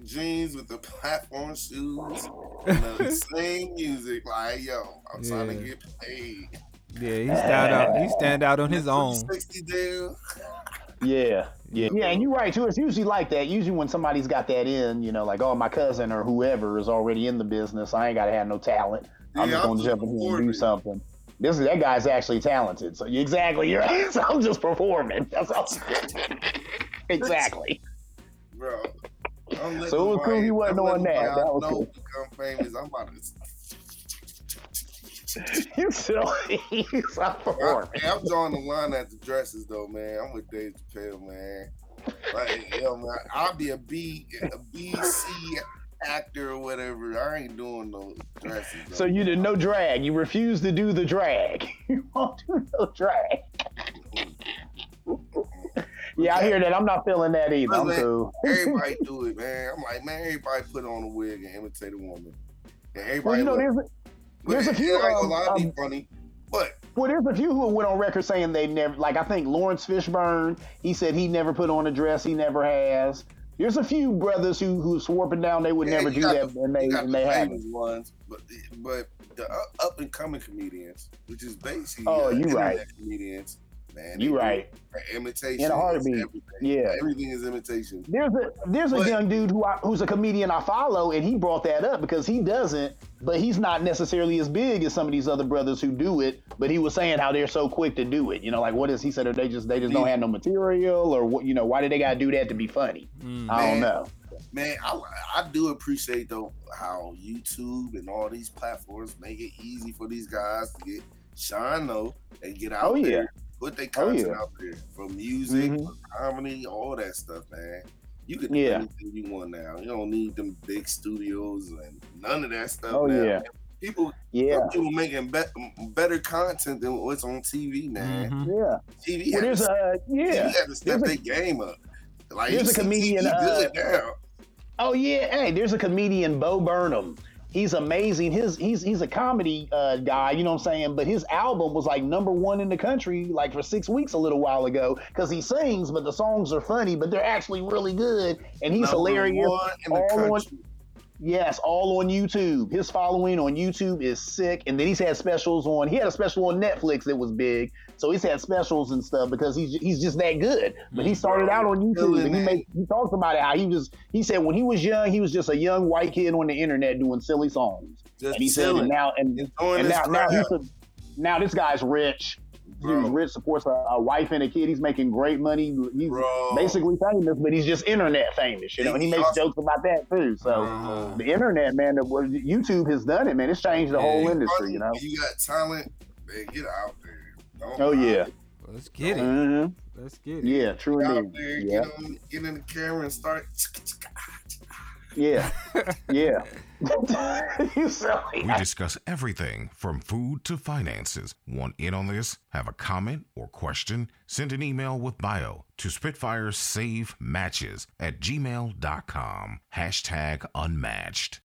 jeans with the platform shoes, and the same music. Like yo, I'm yeah. trying to get paid. Yeah, he stand out. He stand out on his own. Sixty deal. Yeah, yeah, yeah, and you're right too. It's usually like that. Usually when somebody's got that in, you know, like oh my cousin or whoever is already in the business, I ain't gotta have no talent. Yeah, I'm just gonna I'm jump in here and do something. This that guy's actually talented. So you, exactly, you're right. So I'm just performing. That's all. Exactly. Bro, I'm so it was cool he wasn't on that. That was know cool. Become famous. I'm about to. You're silly. He's not performing. I, I'm drawing the line at the dresses though, man. I'm with Dave Chappelle, man. Like, yo, man, I'll be a B, a B, C. actor or whatever. I ain't doing no dresses. So you did no drag. You refuse to do the drag. You won't do no drag. Yeah, I hear that. I'm not feeling that either. I'm cool. Everybody do it, man. I'm like, man, everybody put on a wig and imitate a woman. And everybody. Well, you know, look, there's, there's a few. Like, um, well, I'd be um, funny, but. Well, there's a few who went on record saying they never. Like, I think Lawrence Fishburne. He said he never put on a dress. He never has. There's a few brothers who who swarping down they would yeah, never do that, the, and they and the they haven't. Ones, but but the up and coming comedians, which is basically oh, uh, you right, comedians, man, you right, imitation in a heartbeat, everything. Yeah, everything is imitation. There's a there's but, a young dude who I, who's a comedian I follow, and he brought that up because he doesn't, but he's not necessarily as big as some of these other brothers who do it. But he was saying how they're so quick to do it. You know, like what is he said? Are they just they just don't have no material, or what? You know, why do they gotta do that to be funny? Mm. I don't man, know. Man, I I do appreciate though how YouTube and all these platforms make it easy for these guys to get shine though and get out oh, there, yeah. put their content oh, yeah. out there for music, mm-hmm. for comedy, all that stuff, man. You can do yeah. anything you want now. You don't need them big studios and none of that stuff. Oh now. yeah. People, yeah, people making be- better content than what's on T V, man. Mm-hmm. Yeah, T V well, has to, yeah. to step their game up. Like there's a comedian. T V uh, good now. Oh yeah, hey, there's a comedian, Bo Burnham. He's amazing. His he's he's a comedy uh, guy, you know what I'm saying? But his album was like number one in the country, like for six weeks a little while ago, because he sings, but the songs are funny, but they're actually really good, and he's number hilarious. One in the all country. On, Yes, all on YouTube. His following on YouTube is sick. And then he's had specials on, he had a special on Netflix that was big. So he's had specials and stuff because he's he's just that good. But he started out on YouTube and he made, he talks about it, how he was, he said when he was young, he was just a young white kid on the internet doing silly songs. Just and he silly. said, and now, and, and now, now, he's a, now this guy's rich. Dude, Rich supports a, a wife and a kid. He's making great money. He's Bro. basically famous, but he's just internet famous, you know. And he makes jokes about that too. So Bro. the internet, man, the, YouTube has done it, man. It's changed the yeah, whole industry, you know. You got talent, man. Get out there. Don't oh yeah, it. let's get it. Mm-hmm. Let's get it. Yeah, true indeed. Yeah. Get, on, get in the camera and start. Yeah, yeah. You silly. We discuss everything from food to finances. Want in on this? Have a comment or question? Send an email with bio to Spitfire Save Matches at gmail dot com. Hashtag unmatched.